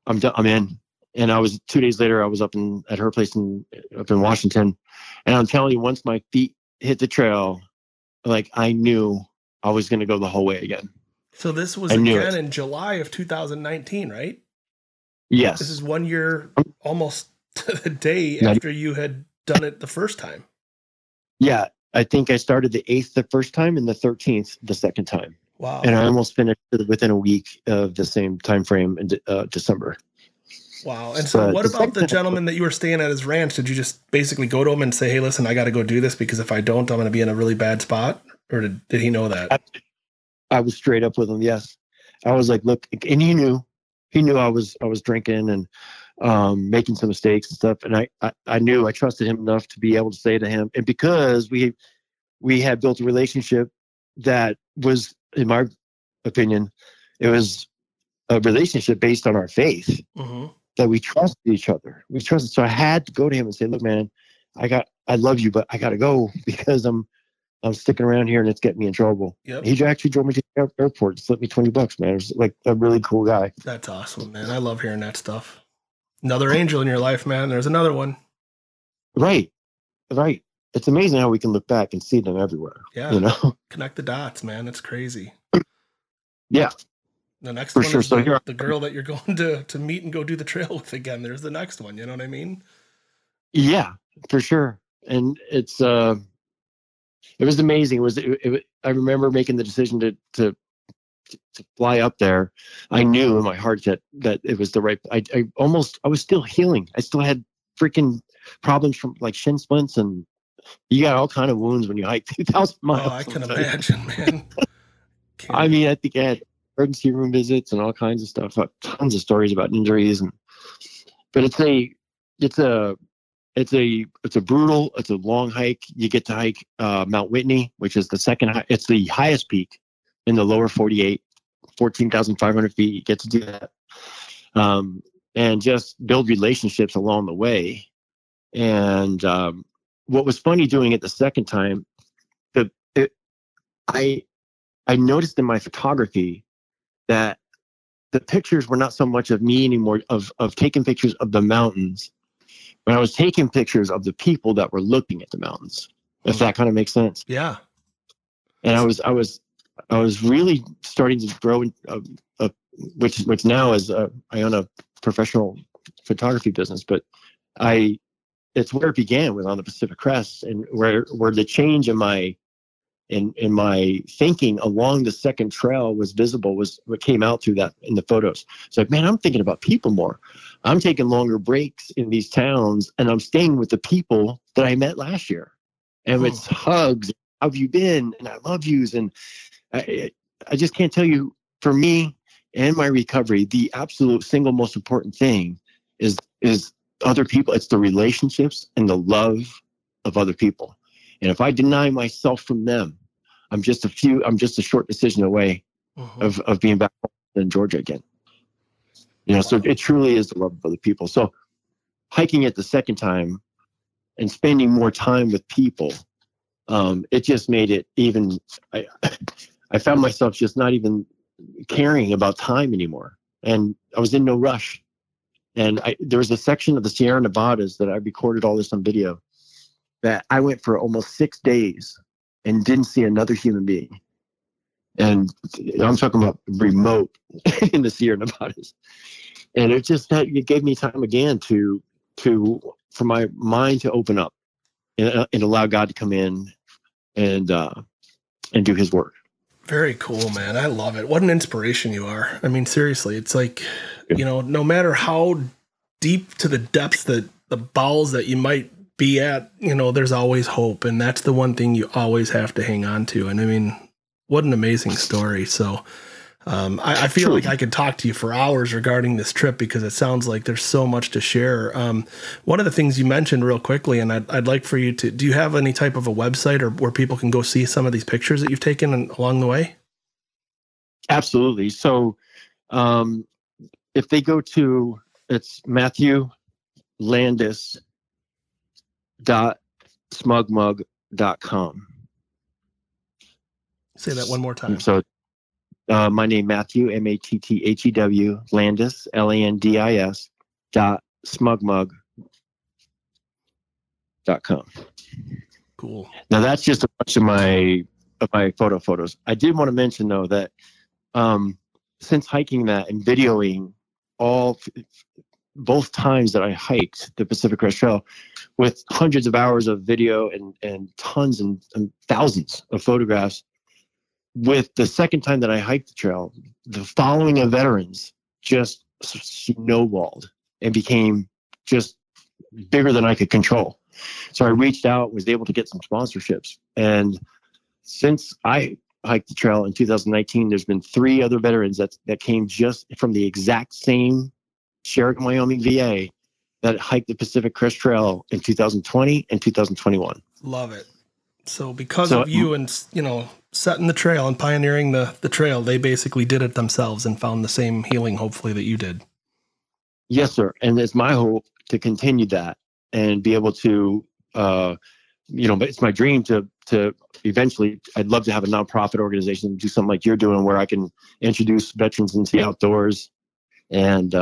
I'm done. I'm in. And 2 days later, I was at her place up in Washington. And I'm telling you, once my feet hit the trail, like I knew I was going to go the whole way again. So this was again in July of 2019, right? Yes. This is 1 year almost to the day after you had done it the first time. Yeah. I think I started the 8th the first time and the 13th the second time. Wow. And I almost finished within a week of the same time frame in December. Wow. And so what about the gentleman that you were staying at his ranch? Did you just basically go to him and say, hey, listen, I got to go do this because if I don't, I'm going to be in a really bad spot? Or did he know that? I was straight up with him. Yes. I was like, look, and he knew. He knew I was drinking and making some mistakes and stuff. And I knew I trusted him enough to be able to say to him. And because we had built a relationship that was, in my opinion, it was a relationship based on our faith that we trusted each other. We trusted. So I had to go to him and say, look, man, I love you, but I got to go because I'm sticking around here and it's getting me in trouble. Yep. He actually drove me to the airport and slipped me $20, man. It was like a really cool guy. That's awesome, man. I love hearing that stuff. Another angel in your life, man. There's another one. Right. It's amazing how we can look back and see them everywhere. Yeah. You know? Connect the dots, man. It's crazy. Yeah. The next one is the girl that you're going to meet and go do the trail with again. There's the next one. You know what I mean? Yeah, for sure. And it's... it was amazing. I remember making the decision to fly up there. I knew in my heart that it was the right. I was still healing. I still had freaking problems from like shin splints, and you got all kind of wounds when you hike 2,000 miles. Oh, I can imagine, man. I think I had emergency room visits and all kinds of stuff. Tons of stories about injuries, but it's a long hike. You get to hike Mount Whitney, which is the second. It's the highest peak in the lower 48, 14,500 feet. You get to do that, and just build relationships along the way. And what was funny doing it the second time, I noticed in my photography that the pictures were not so much of me anymore, of taking pictures of the mountains. When I was taking pictures of the people that were looking at the mountains, if that kind of makes sense. Yeah. And I was really starting to grow, which now is I own a professional photography business, but it's where it began, was on the Pacific Crest, and where the change in my thinking along the second trail was visible, was what came out through that in the photos. It's like, man, I'm thinking about people more. I'm taking longer breaks in these towns and I'm staying with the people that I met last year. And it's hugs. How have you been? And I love yous. And I just can't tell you, for me and my recovery, the absolute single most important thing is other people. It's the relationships and the love of other people. And if I deny myself from them, I'm just a short decision away of being back in Georgia again. You know, so it truly is the love of other people. So hiking it the second time and spending more time with people, it just made it even, I found myself just not even caring about time anymore. And I was in no rush. And there was a section of the Sierra Nevadas that I recorded all this on video that I went for almost 6 days and didn't see another human being. And I'm talking about remote in the Sierra Nevadas. And it just, that it gave me time again for my mind to open up and allow God to come in and do his work. Very cool, man. I love it. What an inspiration you are. I mean, seriously, it's like, you know, no matter how deep to the depths that the bowels that you might be at, you know, there's always hope. And that's the one thing you always have to hang on to. And I mean, what an amazing story. So I feel like I could talk to you for hours regarding this trip, because it sounds like there's so much to share. One of the things you mentioned real quickly, and I'd like for you to, do you have any type of a website or where people can go see some of these pictures that you've taken along the way? Absolutely. So if they go to, it's MatthewLandis.smugmug.com. Say that one more time. So my name, Matthew, M-A-T-T-H-E-W, Landis, L-A-N-D-I-S, .smugmug.com. Cool. Now that's just a bunch of my photos. I did want to mention, though, that since hiking that and videoing both times that I hiked the Pacific Crest Trail, with hundreds of hours of video and tons and thousands of photographs, with the second time that I hiked the trail, the following of veterans just snowballed and became just bigger than I could control. So I reached out, was able to get some sponsorships. And since I hiked the trail in 2019, there's been 3 other veterans that came just from the exact same Sheridan, Wyoming VA that hiked the Pacific Crest Trail in 2020 and 2021. Love it. So because of you and, you know, setting the trail and pioneering the trail, they basically did it themselves and found the same healing, hopefully, that you did. Yes, sir. And it's my hope to continue that and be able to, you know, it's my dream to eventually, I'd love to have a nonprofit organization, do something like you're doing, where I can introduce veterans into the outdoors and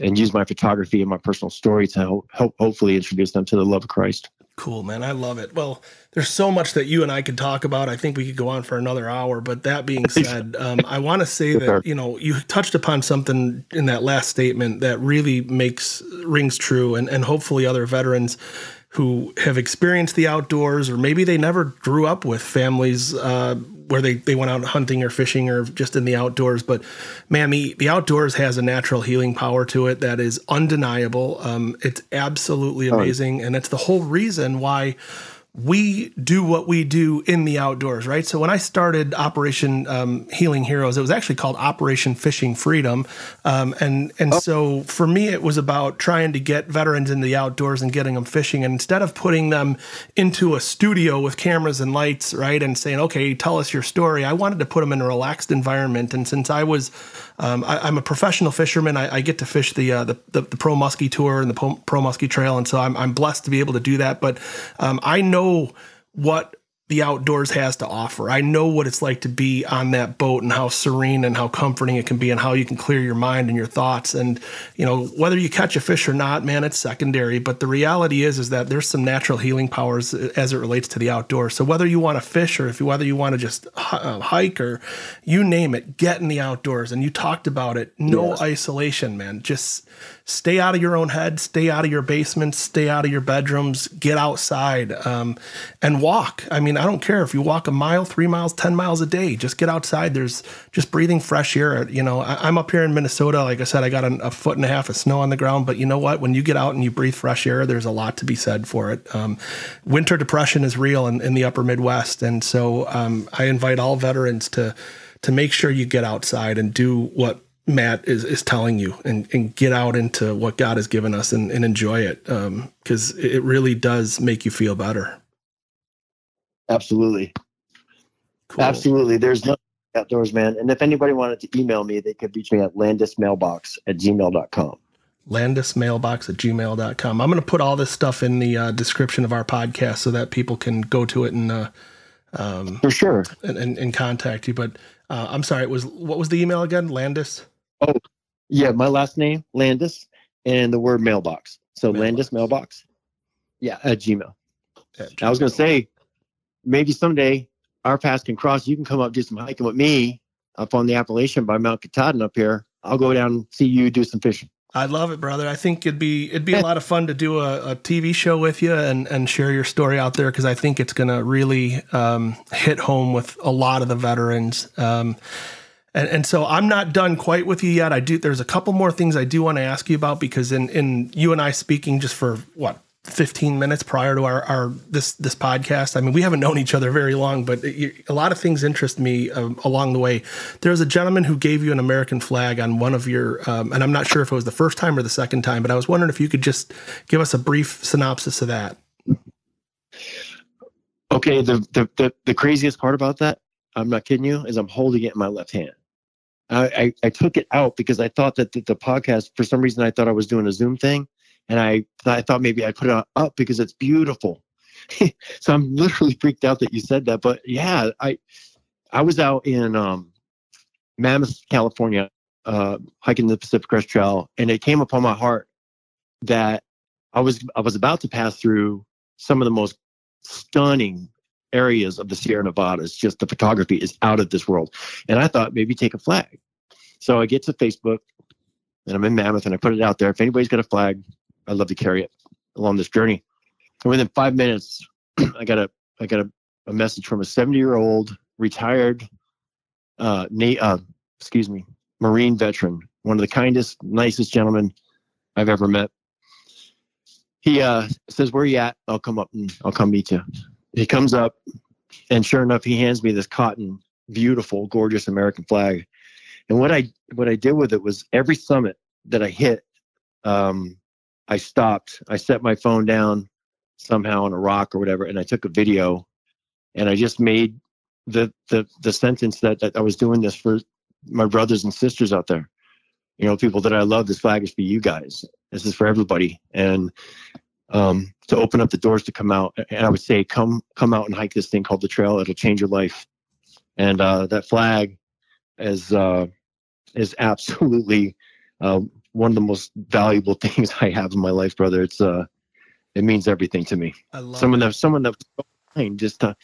use my photography and my personal story to help hopefully introduce them to the love of Christ. Cool, man. I love it. Well, there's so much that you and I could talk about. I think we could go on for another hour. But that being said, I want to say that, you know, you touched upon something in that last statement that really rings true. And hopefully other veterans who have experienced the outdoors, or maybe they never grew up with families where they went out hunting or fishing or just in the outdoors. But, man, the outdoors has a natural healing power to it that is undeniable. It's absolutely amazing. And it's the whole reason why we do what we do in the outdoors, right? So when I started Operation Healing Heroes, it was actually called Operation Fishing Freedom. So for me, it was about trying to get veterans into the outdoors and getting them fishing. And instead of putting them into a studio with cameras and lights, right, and saying, okay, tell us your story, I wanted to put them in a relaxed environment. And since I was, I'm a professional fisherman, I get to fish the Pro Muskie Tour and the Pro Muskie Trail. And so I'm blessed to be able to do that. But I know what the outdoors has to offer. I know what it's like to be on that boat and how serene and how comforting it can be and how you can clear your mind and your thoughts. And, you know, whether you catch a fish or not, man, it's secondary. But the reality is that there's some natural healing powers as it relates to the outdoors. So whether you want to fish or whether you want to just hike or you name it, get in the outdoors. And you talked about it. No isolation, man. Just stay out of your own head, stay out of your basements, stay out of your bedrooms, get outside and walk. I mean, I don't care if you walk a mile, 3 miles, 10 miles a day, just get outside. There's just breathing fresh air. You know, I'm up here in Minnesota. Like I said, I got a foot and a half of snow on the ground, but you know what? When you get out and you breathe fresh air, there's a lot to be said for it. Winter depression is real in the upper Midwest. And so I invite all veterans to make sure you get outside and do what Matt is telling you and get out into what God has given us and enjoy it because it really does make you feel better. Absolutely. Cool. Absolutely. There's no outdoors, man. And if anybody wanted to email me, they could reach me at landismailbox@gmail.com. landismailbox@gmail.com. I'm going to put all this stuff in the description of our podcast so that people can go to it and for sure and contact you. But I'm sorry, what was the email again? Landis? Oh, yeah, my last name Landis and the word mailbox. So landismailbox. Yeah, at Gmail. I was going to say, maybe someday our paths can cross. You can come up do some hiking with me up on the Appalachian by Mount Katahdin up here. I'll go down and see you do some fishing. I love it, brother. I think it'd be a lot of fun to do a TV show with you and share your story out there, because I think it's going to really hit home with a lot of the veterans. And so I'm not done quite with you yet. There's a couple more things I do want to ask you about, because in you and I speaking just for 15 minutes prior to our this podcast, I mean, we haven't known each other very long, but a lot of things interest me along the way. There's a gentleman who gave you an American flag on one of your, and I'm not sure if it was the first time or the second time, but I was wondering if you could just give us a brief synopsis of that. Okay. The craziest part about that, I'm not kidding you, is I'm holding it in my left hand. I took it out because I thought that the podcast, for some reason, I thought I was doing a Zoom thing. And I thought maybe I'd put it up because it's beautiful. So I'm literally freaked out that you said that. But yeah, I was out in Mammoth, California, hiking the Pacific Crest Trail, and it came upon my heart that I was about to pass through some of the most stunning areas of the Sierra Nevadas. Just the photography is out of this world. And I thought maybe take a flag. So I get to Facebook, and I'm in Mammoth, and I put it out there. If anybody's got a flag, I'd love to carry it along this journey. And within 5 minutes, I got a message from a 70-year-old retired, Marine veteran, one of the kindest, nicest gentlemen I've ever met. He says, "Where are you at? I'll come up and I'll come meet you." He comes up, and sure enough, he hands me this cotton, beautiful, gorgeous American flag. And what I did with it was every summit that I hit, I stopped. I set my phone down somehow on a rock or whatever, and I took a video, and I just made the sentence that I was doing this for my brothers and sisters out there. You know, people that I love, this flag is for you guys. This is for everybody. And to open up the doors to come out. And I would say, come out and hike this thing called the trail. It'll change your life. And that flag is absolutely one of the most valuable things I have in my life, brother. It's it means everything to me. I love someone that was kind just to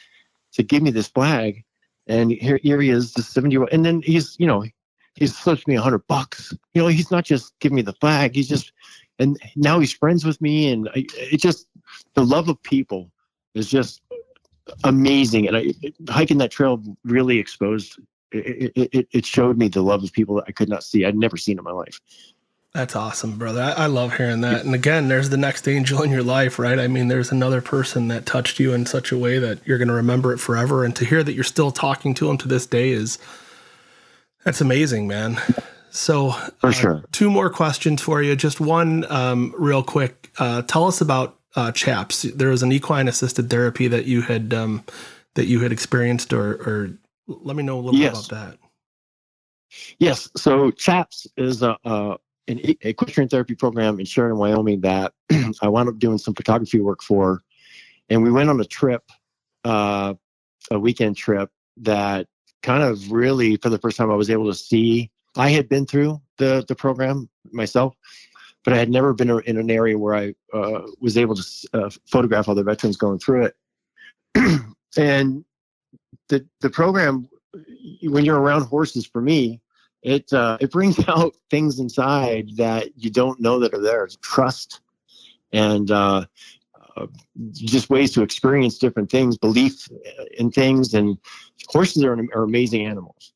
give me this flag, and here he is, the 70-year-old, and then he's slipped me $100. You know, he's not just giving me the flag. He's just, and now he's friends with me, and the love of people is just amazing. And hiking that trail really exposed. It showed me the love of people that I could not see. I'd never seen in my life. That's awesome, brother. I love hearing that. And again, there's the next angel in your life, right? I mean, there's another person that touched you in such a way that you're going to remember it forever. And to hear that you're still talking to him to this day that's amazing, man. So for sure. Two more questions for you. Just one real quick. Tell us about CHAPS. There was an equine assisted therapy that you had experienced or let me know a little bit about that. Yes. So CHAPS is an equestrian therapy program in Sheridan, Wyoming that I wound up doing some photography work for. And we went on a trip, a weekend trip that kind of really, for the first time, I was able to see. I had been through the program myself, but I had never been in an area where I was able to photograph other veterans going through it. And the program, when you're around horses, for me, it brings out things inside that you don't know that are there. It's trust and just ways to experience different things, belief in things. And horses are amazing animals.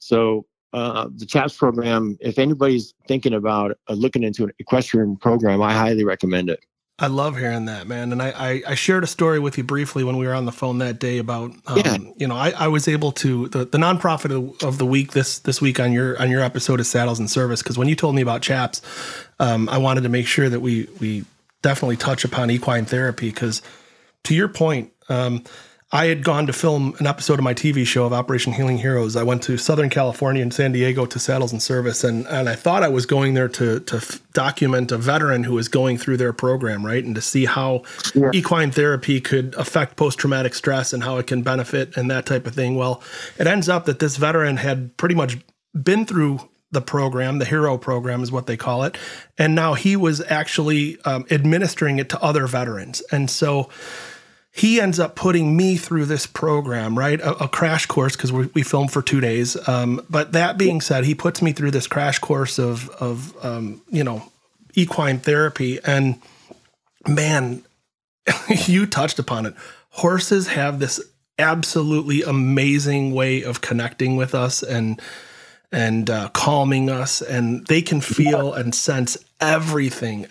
So the CHAPS program, if anybody's thinking about looking into an equestrian program, I highly recommend it. I love hearing that, man. And I shared a story with you briefly when we were on the phone that day about, I was able to, the nonprofit of the week this week on your episode of Saddles and Service, because when you told me about CHAPS, I wanted to make sure that we definitely touch upon equine therapy, because to your point, I had gone to film an episode of my TV show of Operation Healing Heroes. I went to Southern California and San Diego to Saddles and Service, and I thought I was going there to document a veteran who was going through their program, right, and to see how equine therapy could affect post-traumatic stress and how it can benefit and that type of thing. Well, it ends up that this veteran had pretty much been through the program, the HERO program is what they call it, and now he was actually administering it to other veterans. And so he ends up putting me through this program, right? A crash course, because we filmed for 2 days. But that being said, he puts me through this crash course of equine therapy. And man, you touched upon it. Horses have this absolutely amazing way of connecting with us and calming us, and they can feel and sense everything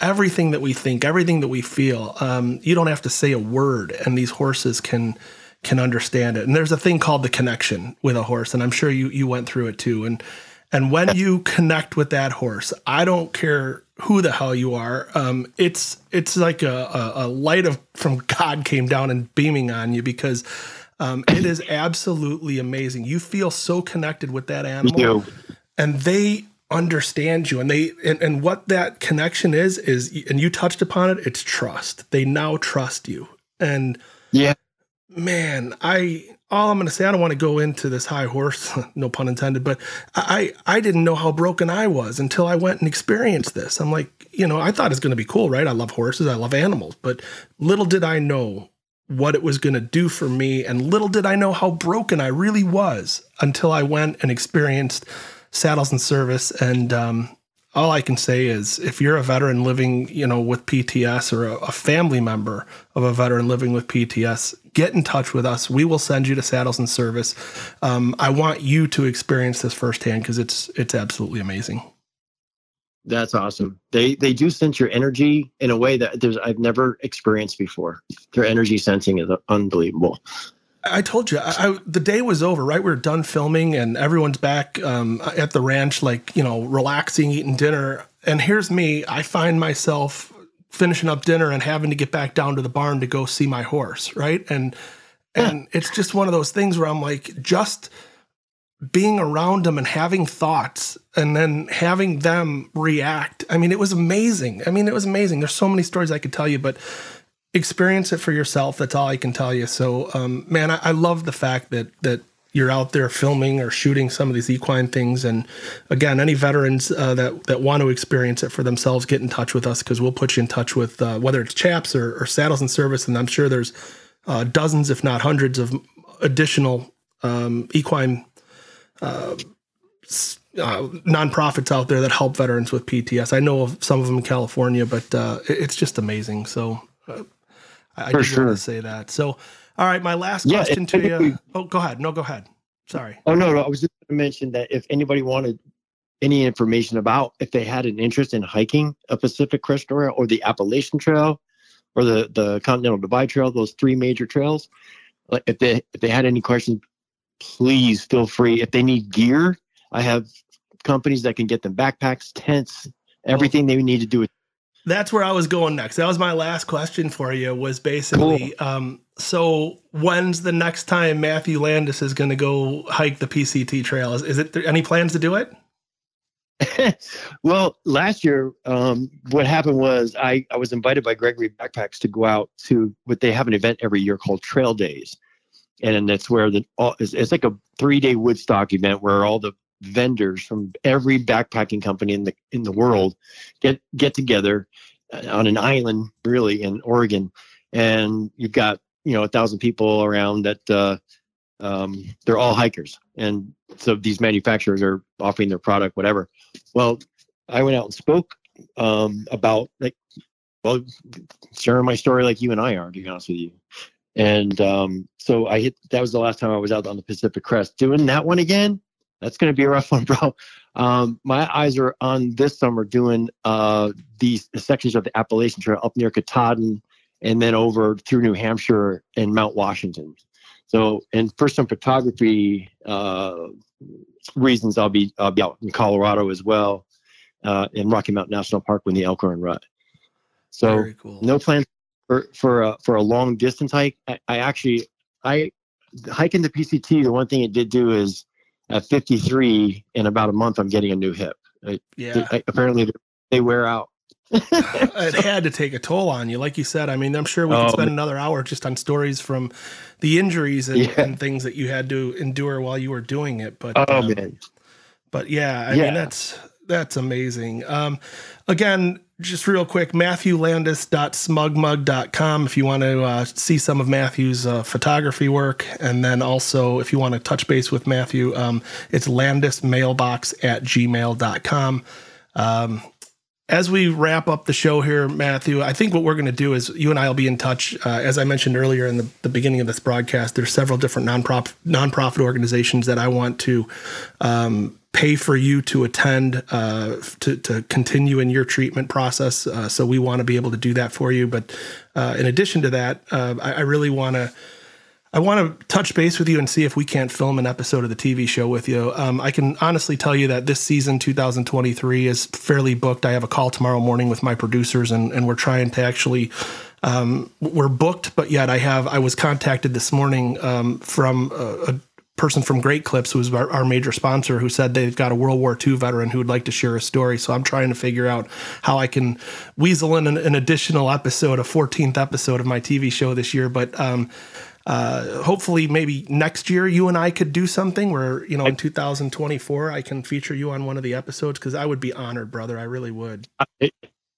that we think, everything that we feel. You don't have to say a word, and these horses can understand it. And there's a thing called the connection with a horse, and I'm sure you went through it too. And when you connect with that horse, I don't care who the hell you are, it's like a light from God came down and beaming on you, because it is absolutely amazing. You feel so connected with that animal, and they understand you. And and what that connection is, and you touched upon it, it's trust. They now trust you. And man, all I'm going to say, I don't want to go into this high horse, no pun intended, but I didn't know how broken I was until I went and experienced this. I'm like, I thought it's going to be cool, right? I love horses, I love animals, but little did I know what it was going to do for me. And little did I know how broken I really was until I went and experienced Saddles and Service. And all I can say is, if you're a veteran living, with PTS, or a family member of a veteran living with PTS, get in touch with us. We will send you to Saddles and Service. I want you to experience this firsthand, because it's absolutely amazing. That's awesome. They do sense your energy in a way that I've never experienced before. Their energy sensing is unbelievable. I told you, the day was over, right? We were done filming, and everyone's back at the ranch, relaxing, eating dinner. And here's me. I find myself finishing up dinner and having to get back down to the barn to go see my horse, right? And it's just one of those things where I'm like, just being around them and having thoughts and then having them react. It was amazing. There's so many stories I could tell you, but experience it for yourself. That's all I can tell you. So, man, I love the fact that you're out there filming or shooting some of these equine things. And again, any veterans that want to experience it for themselves, get in touch with us, because we'll put you in touch with whether it's CHAPS or Saddles and Service. And I'm sure there's dozens, if not hundreds, of additional equine nonprofits out there that help veterans with PTS. I know of some of them in California, but it's just amazing. So I just want to say that. So, all right, my last question to you. Oh, go ahead. No, go ahead. Sorry. Oh, no. I was just going to mention that if anybody wanted any information about, if they had an interest in hiking a Pacific Crest Trail or the Appalachian Trail or the Continental Divide Trail, those three major trails, if they had any questions, please feel free. If they need gear, I have companies that can get them backpacks, tents, everything they need to do with. That's where I was going next. That was my last question for you, was basically, so when's the next time Matthew Landis is going to go hike the PCT trail? Is it any plans to do it? Well, last year, what happened was I was invited by Gregory Backpacks to go out to what they have an event every year called Trail Days. And that's where it's like a 3-day Woodstock event where all the vendors from every backpacking company in the world get together on an island, really, in Oregon. And you've got, 1,000 people around that, they're all hikers. And so these manufacturers are offering their product, whatever. Well, I went out and spoke about, sharing my story like you and I are, to be honest with you. And so that was the last time I was out on the Pacific Crest. Doing that one again, that's going to be a rough one, bro. My eyes are on this summer doing these sections of the Appalachian Trail up near Katahdin and then over through New Hampshire and Mount Washington. So, and for some photography reasons, I'll be out in Colorado as well, in Rocky Mountain National Park when the elk are in rut. So, very cool. No plans for a long distance hike. I actually hiking the PCT, the one thing it did do is at 53, in about a month, I'm getting a new hip. Apparently they wear out. It had to take a toll on you. Like you said, I mean, I'm sure we could spend another hour just on stories from the injuries and things that you had to endure while you were doing it. But, mean, that's amazing. Again, just real quick, MatthewLandis.smugmug.com if you want to see some of Matthew's photography work. And then also, if you want to touch base with Matthew, it's landismailbox@gmail.com. As we wrap up the show here, Matthew, I think what we're going to do is you and I will be in touch. As I mentioned earlier in the beginning of this broadcast, there's several different nonprofit organizations that I want to pay for you to attend to continue in your treatment process. So we want to be able to do that for you. But in addition to that, I really want to touch base with you and see if we can't film an episode of the TV show with you. I can honestly tell you that this season, 2023, is fairly booked. I have a call tomorrow morning with my producers, and we're trying to actually we're booked, but yet I was contacted this morning from a person from Great Clips, who's our major sponsor, who said they've got a World War II veteran who would like to share a story. So I'm trying to figure out how I can weasel in an additional episode, a 14th episode of my TV show this year. But hopefully maybe next year you and I could do something where, you know, in 2024, I can feature you on one of the episodes, because I would be honored, brother. I really would.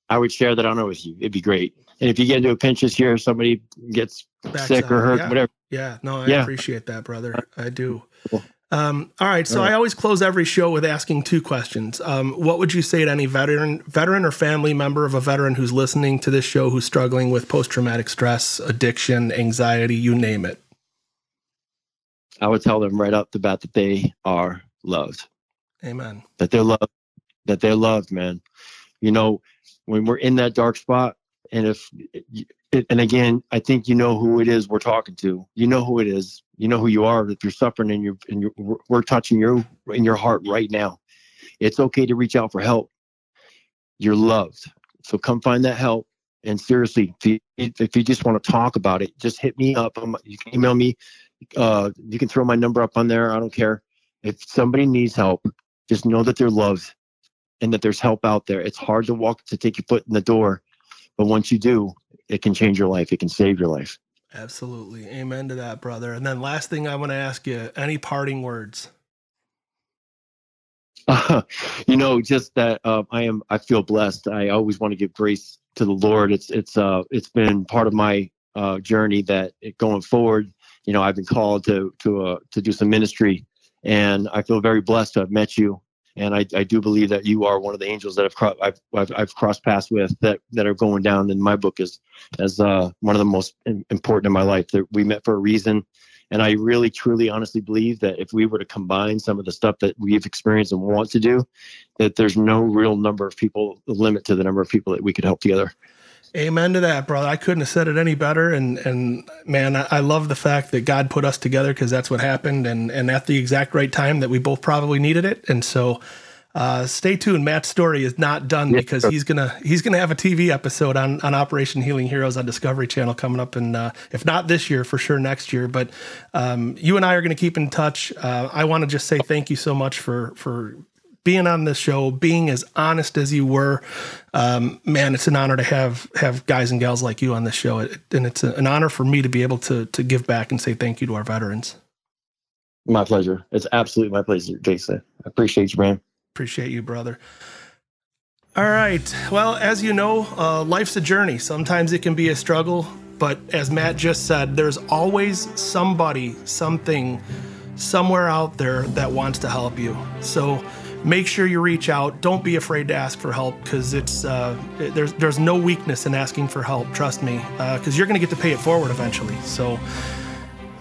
I would share that honor with you. It'd be great. And if you get into a pinch this year, if somebody gets sick or hurt, whatever. Yeah, no, I appreciate that, brother. I do. Cool. All right. So I always close every show with asking two questions. What would you say to any veteran or family member of a veteran who's listening to this show, who's struggling with post-traumatic stress, addiction, anxiety, you name it? I would tell them right up the bat that they are loved. Amen. That they're loved, man. You know, when we're in that dark spot, and again, I think you know who it is we're talking to. You know who it is. You know who you are. If you're suffering and we're touching you in your heart right now, it's okay to reach out for help. You're loved. So come find that help. And seriously, if you just want to talk about it, just hit me up. You can email me. You can throw my number up on there. I don't care. If somebody needs help, just know that they're loved and that there's help out there. It's hard to take your foot in the door. But once you do, it can change your life. It can save your life. Absolutely. Amen to that, brother. And then last thing I want to ask you, any parting words? You know, just that I feel blessed. I always want to give grace to the Lord. It's been part of my journey that going forward, you know, I've been called to do some ministry, and I feel very blessed to have met you. And I do believe that you are one of the angels that I've crossed paths with that are going down in my book as one of the most important in my life. That we met for a reason, and I really, truly, honestly believe that if we were to combine some of the stuff that we've experienced and want to do, that there's no real number of people, the limit to the number of people that we could help together. Amen to that, brother. I couldn't have said it any better. And man, I love the fact that God put us together, because that's what happened. And at the exact right time that we both probably needed it. And so stay tuned. Matt's story is not done, because he's gonna have a TV episode on Operation Healing Heroes on Discovery Channel coming up, and if not this year, for sure next year. But you and I are gonna keep in touch. I want to just say thank you so much for being on this show, being as honest as you were. Man, it's an honor to have guys and gals like you on this show. And it's an honor for me to be able to give back and say thank you to our veterans. My pleasure. It's absolutely my pleasure, Jason. I appreciate you, man. Appreciate you, brother. All right. Well, as you know, life's a journey. Sometimes it can be a struggle, but as Matt just said, there's always somebody, something, somewhere out there that wants to help you. So make sure you reach out. Don't be afraid to ask for help, because it's there's no weakness in asking for help. Trust me, because you're going to get to pay it forward eventually. So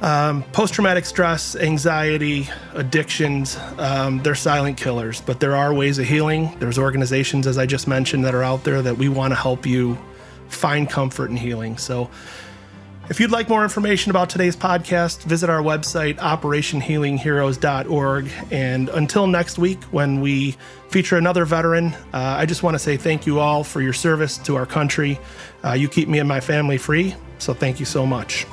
post-traumatic stress, anxiety, addictions, they're silent killers, but there are ways of healing. There's organizations, as I just mentioned, that are out there that we want to help you find comfort and healing. So if you'd like more information about today's podcast, visit our website, operationhealingheroes.org. And until next week, when we feature another veteran, I just want to say thank you all for your service to our country. You keep me and my family free, so thank you so much.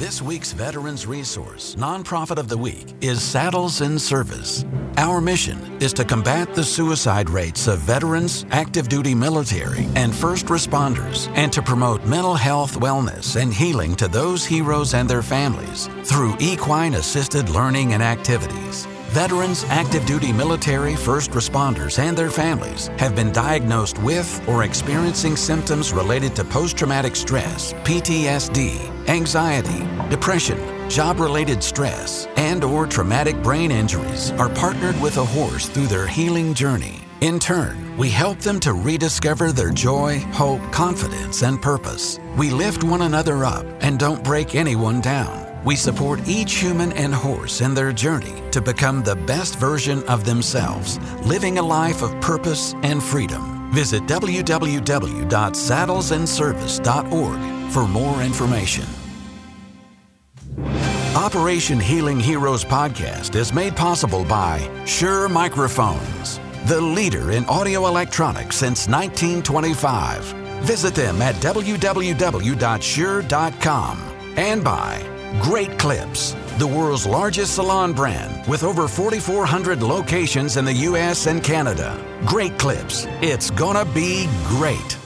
This week's Veterans Resource Nonprofit of the Week is Saddles and Service. Our mission is to combat the suicide rates of veterans, active duty military, and first responders, and to promote mental health, wellness, and healing to those heroes and their families through equine-assisted learning and activities. Veterans, active duty military, first responders, and their families have been diagnosed with or experiencing symptoms related to post-traumatic stress, PTSD, anxiety, depression, job-related stress, and/or traumatic brain injuries are partnered with a horse through their healing journey. In turn, we help them to rediscover their joy, hope, confidence, and purpose. We lift one another up and don't break anyone down. We support each human and horse in their journey to become the best version of themselves, living a life of purpose and freedom. Visit www.saddlesandservice.org for more information. Operation Healing Heroes podcast is made possible by Shure Microphones, the leader in audio electronics since 1925. Visit them at www.shure.com, and by Great Clips, the world's largest salon brand with over 4,400 locations in the U.S. and Canada. Great Clips, it's gonna be great.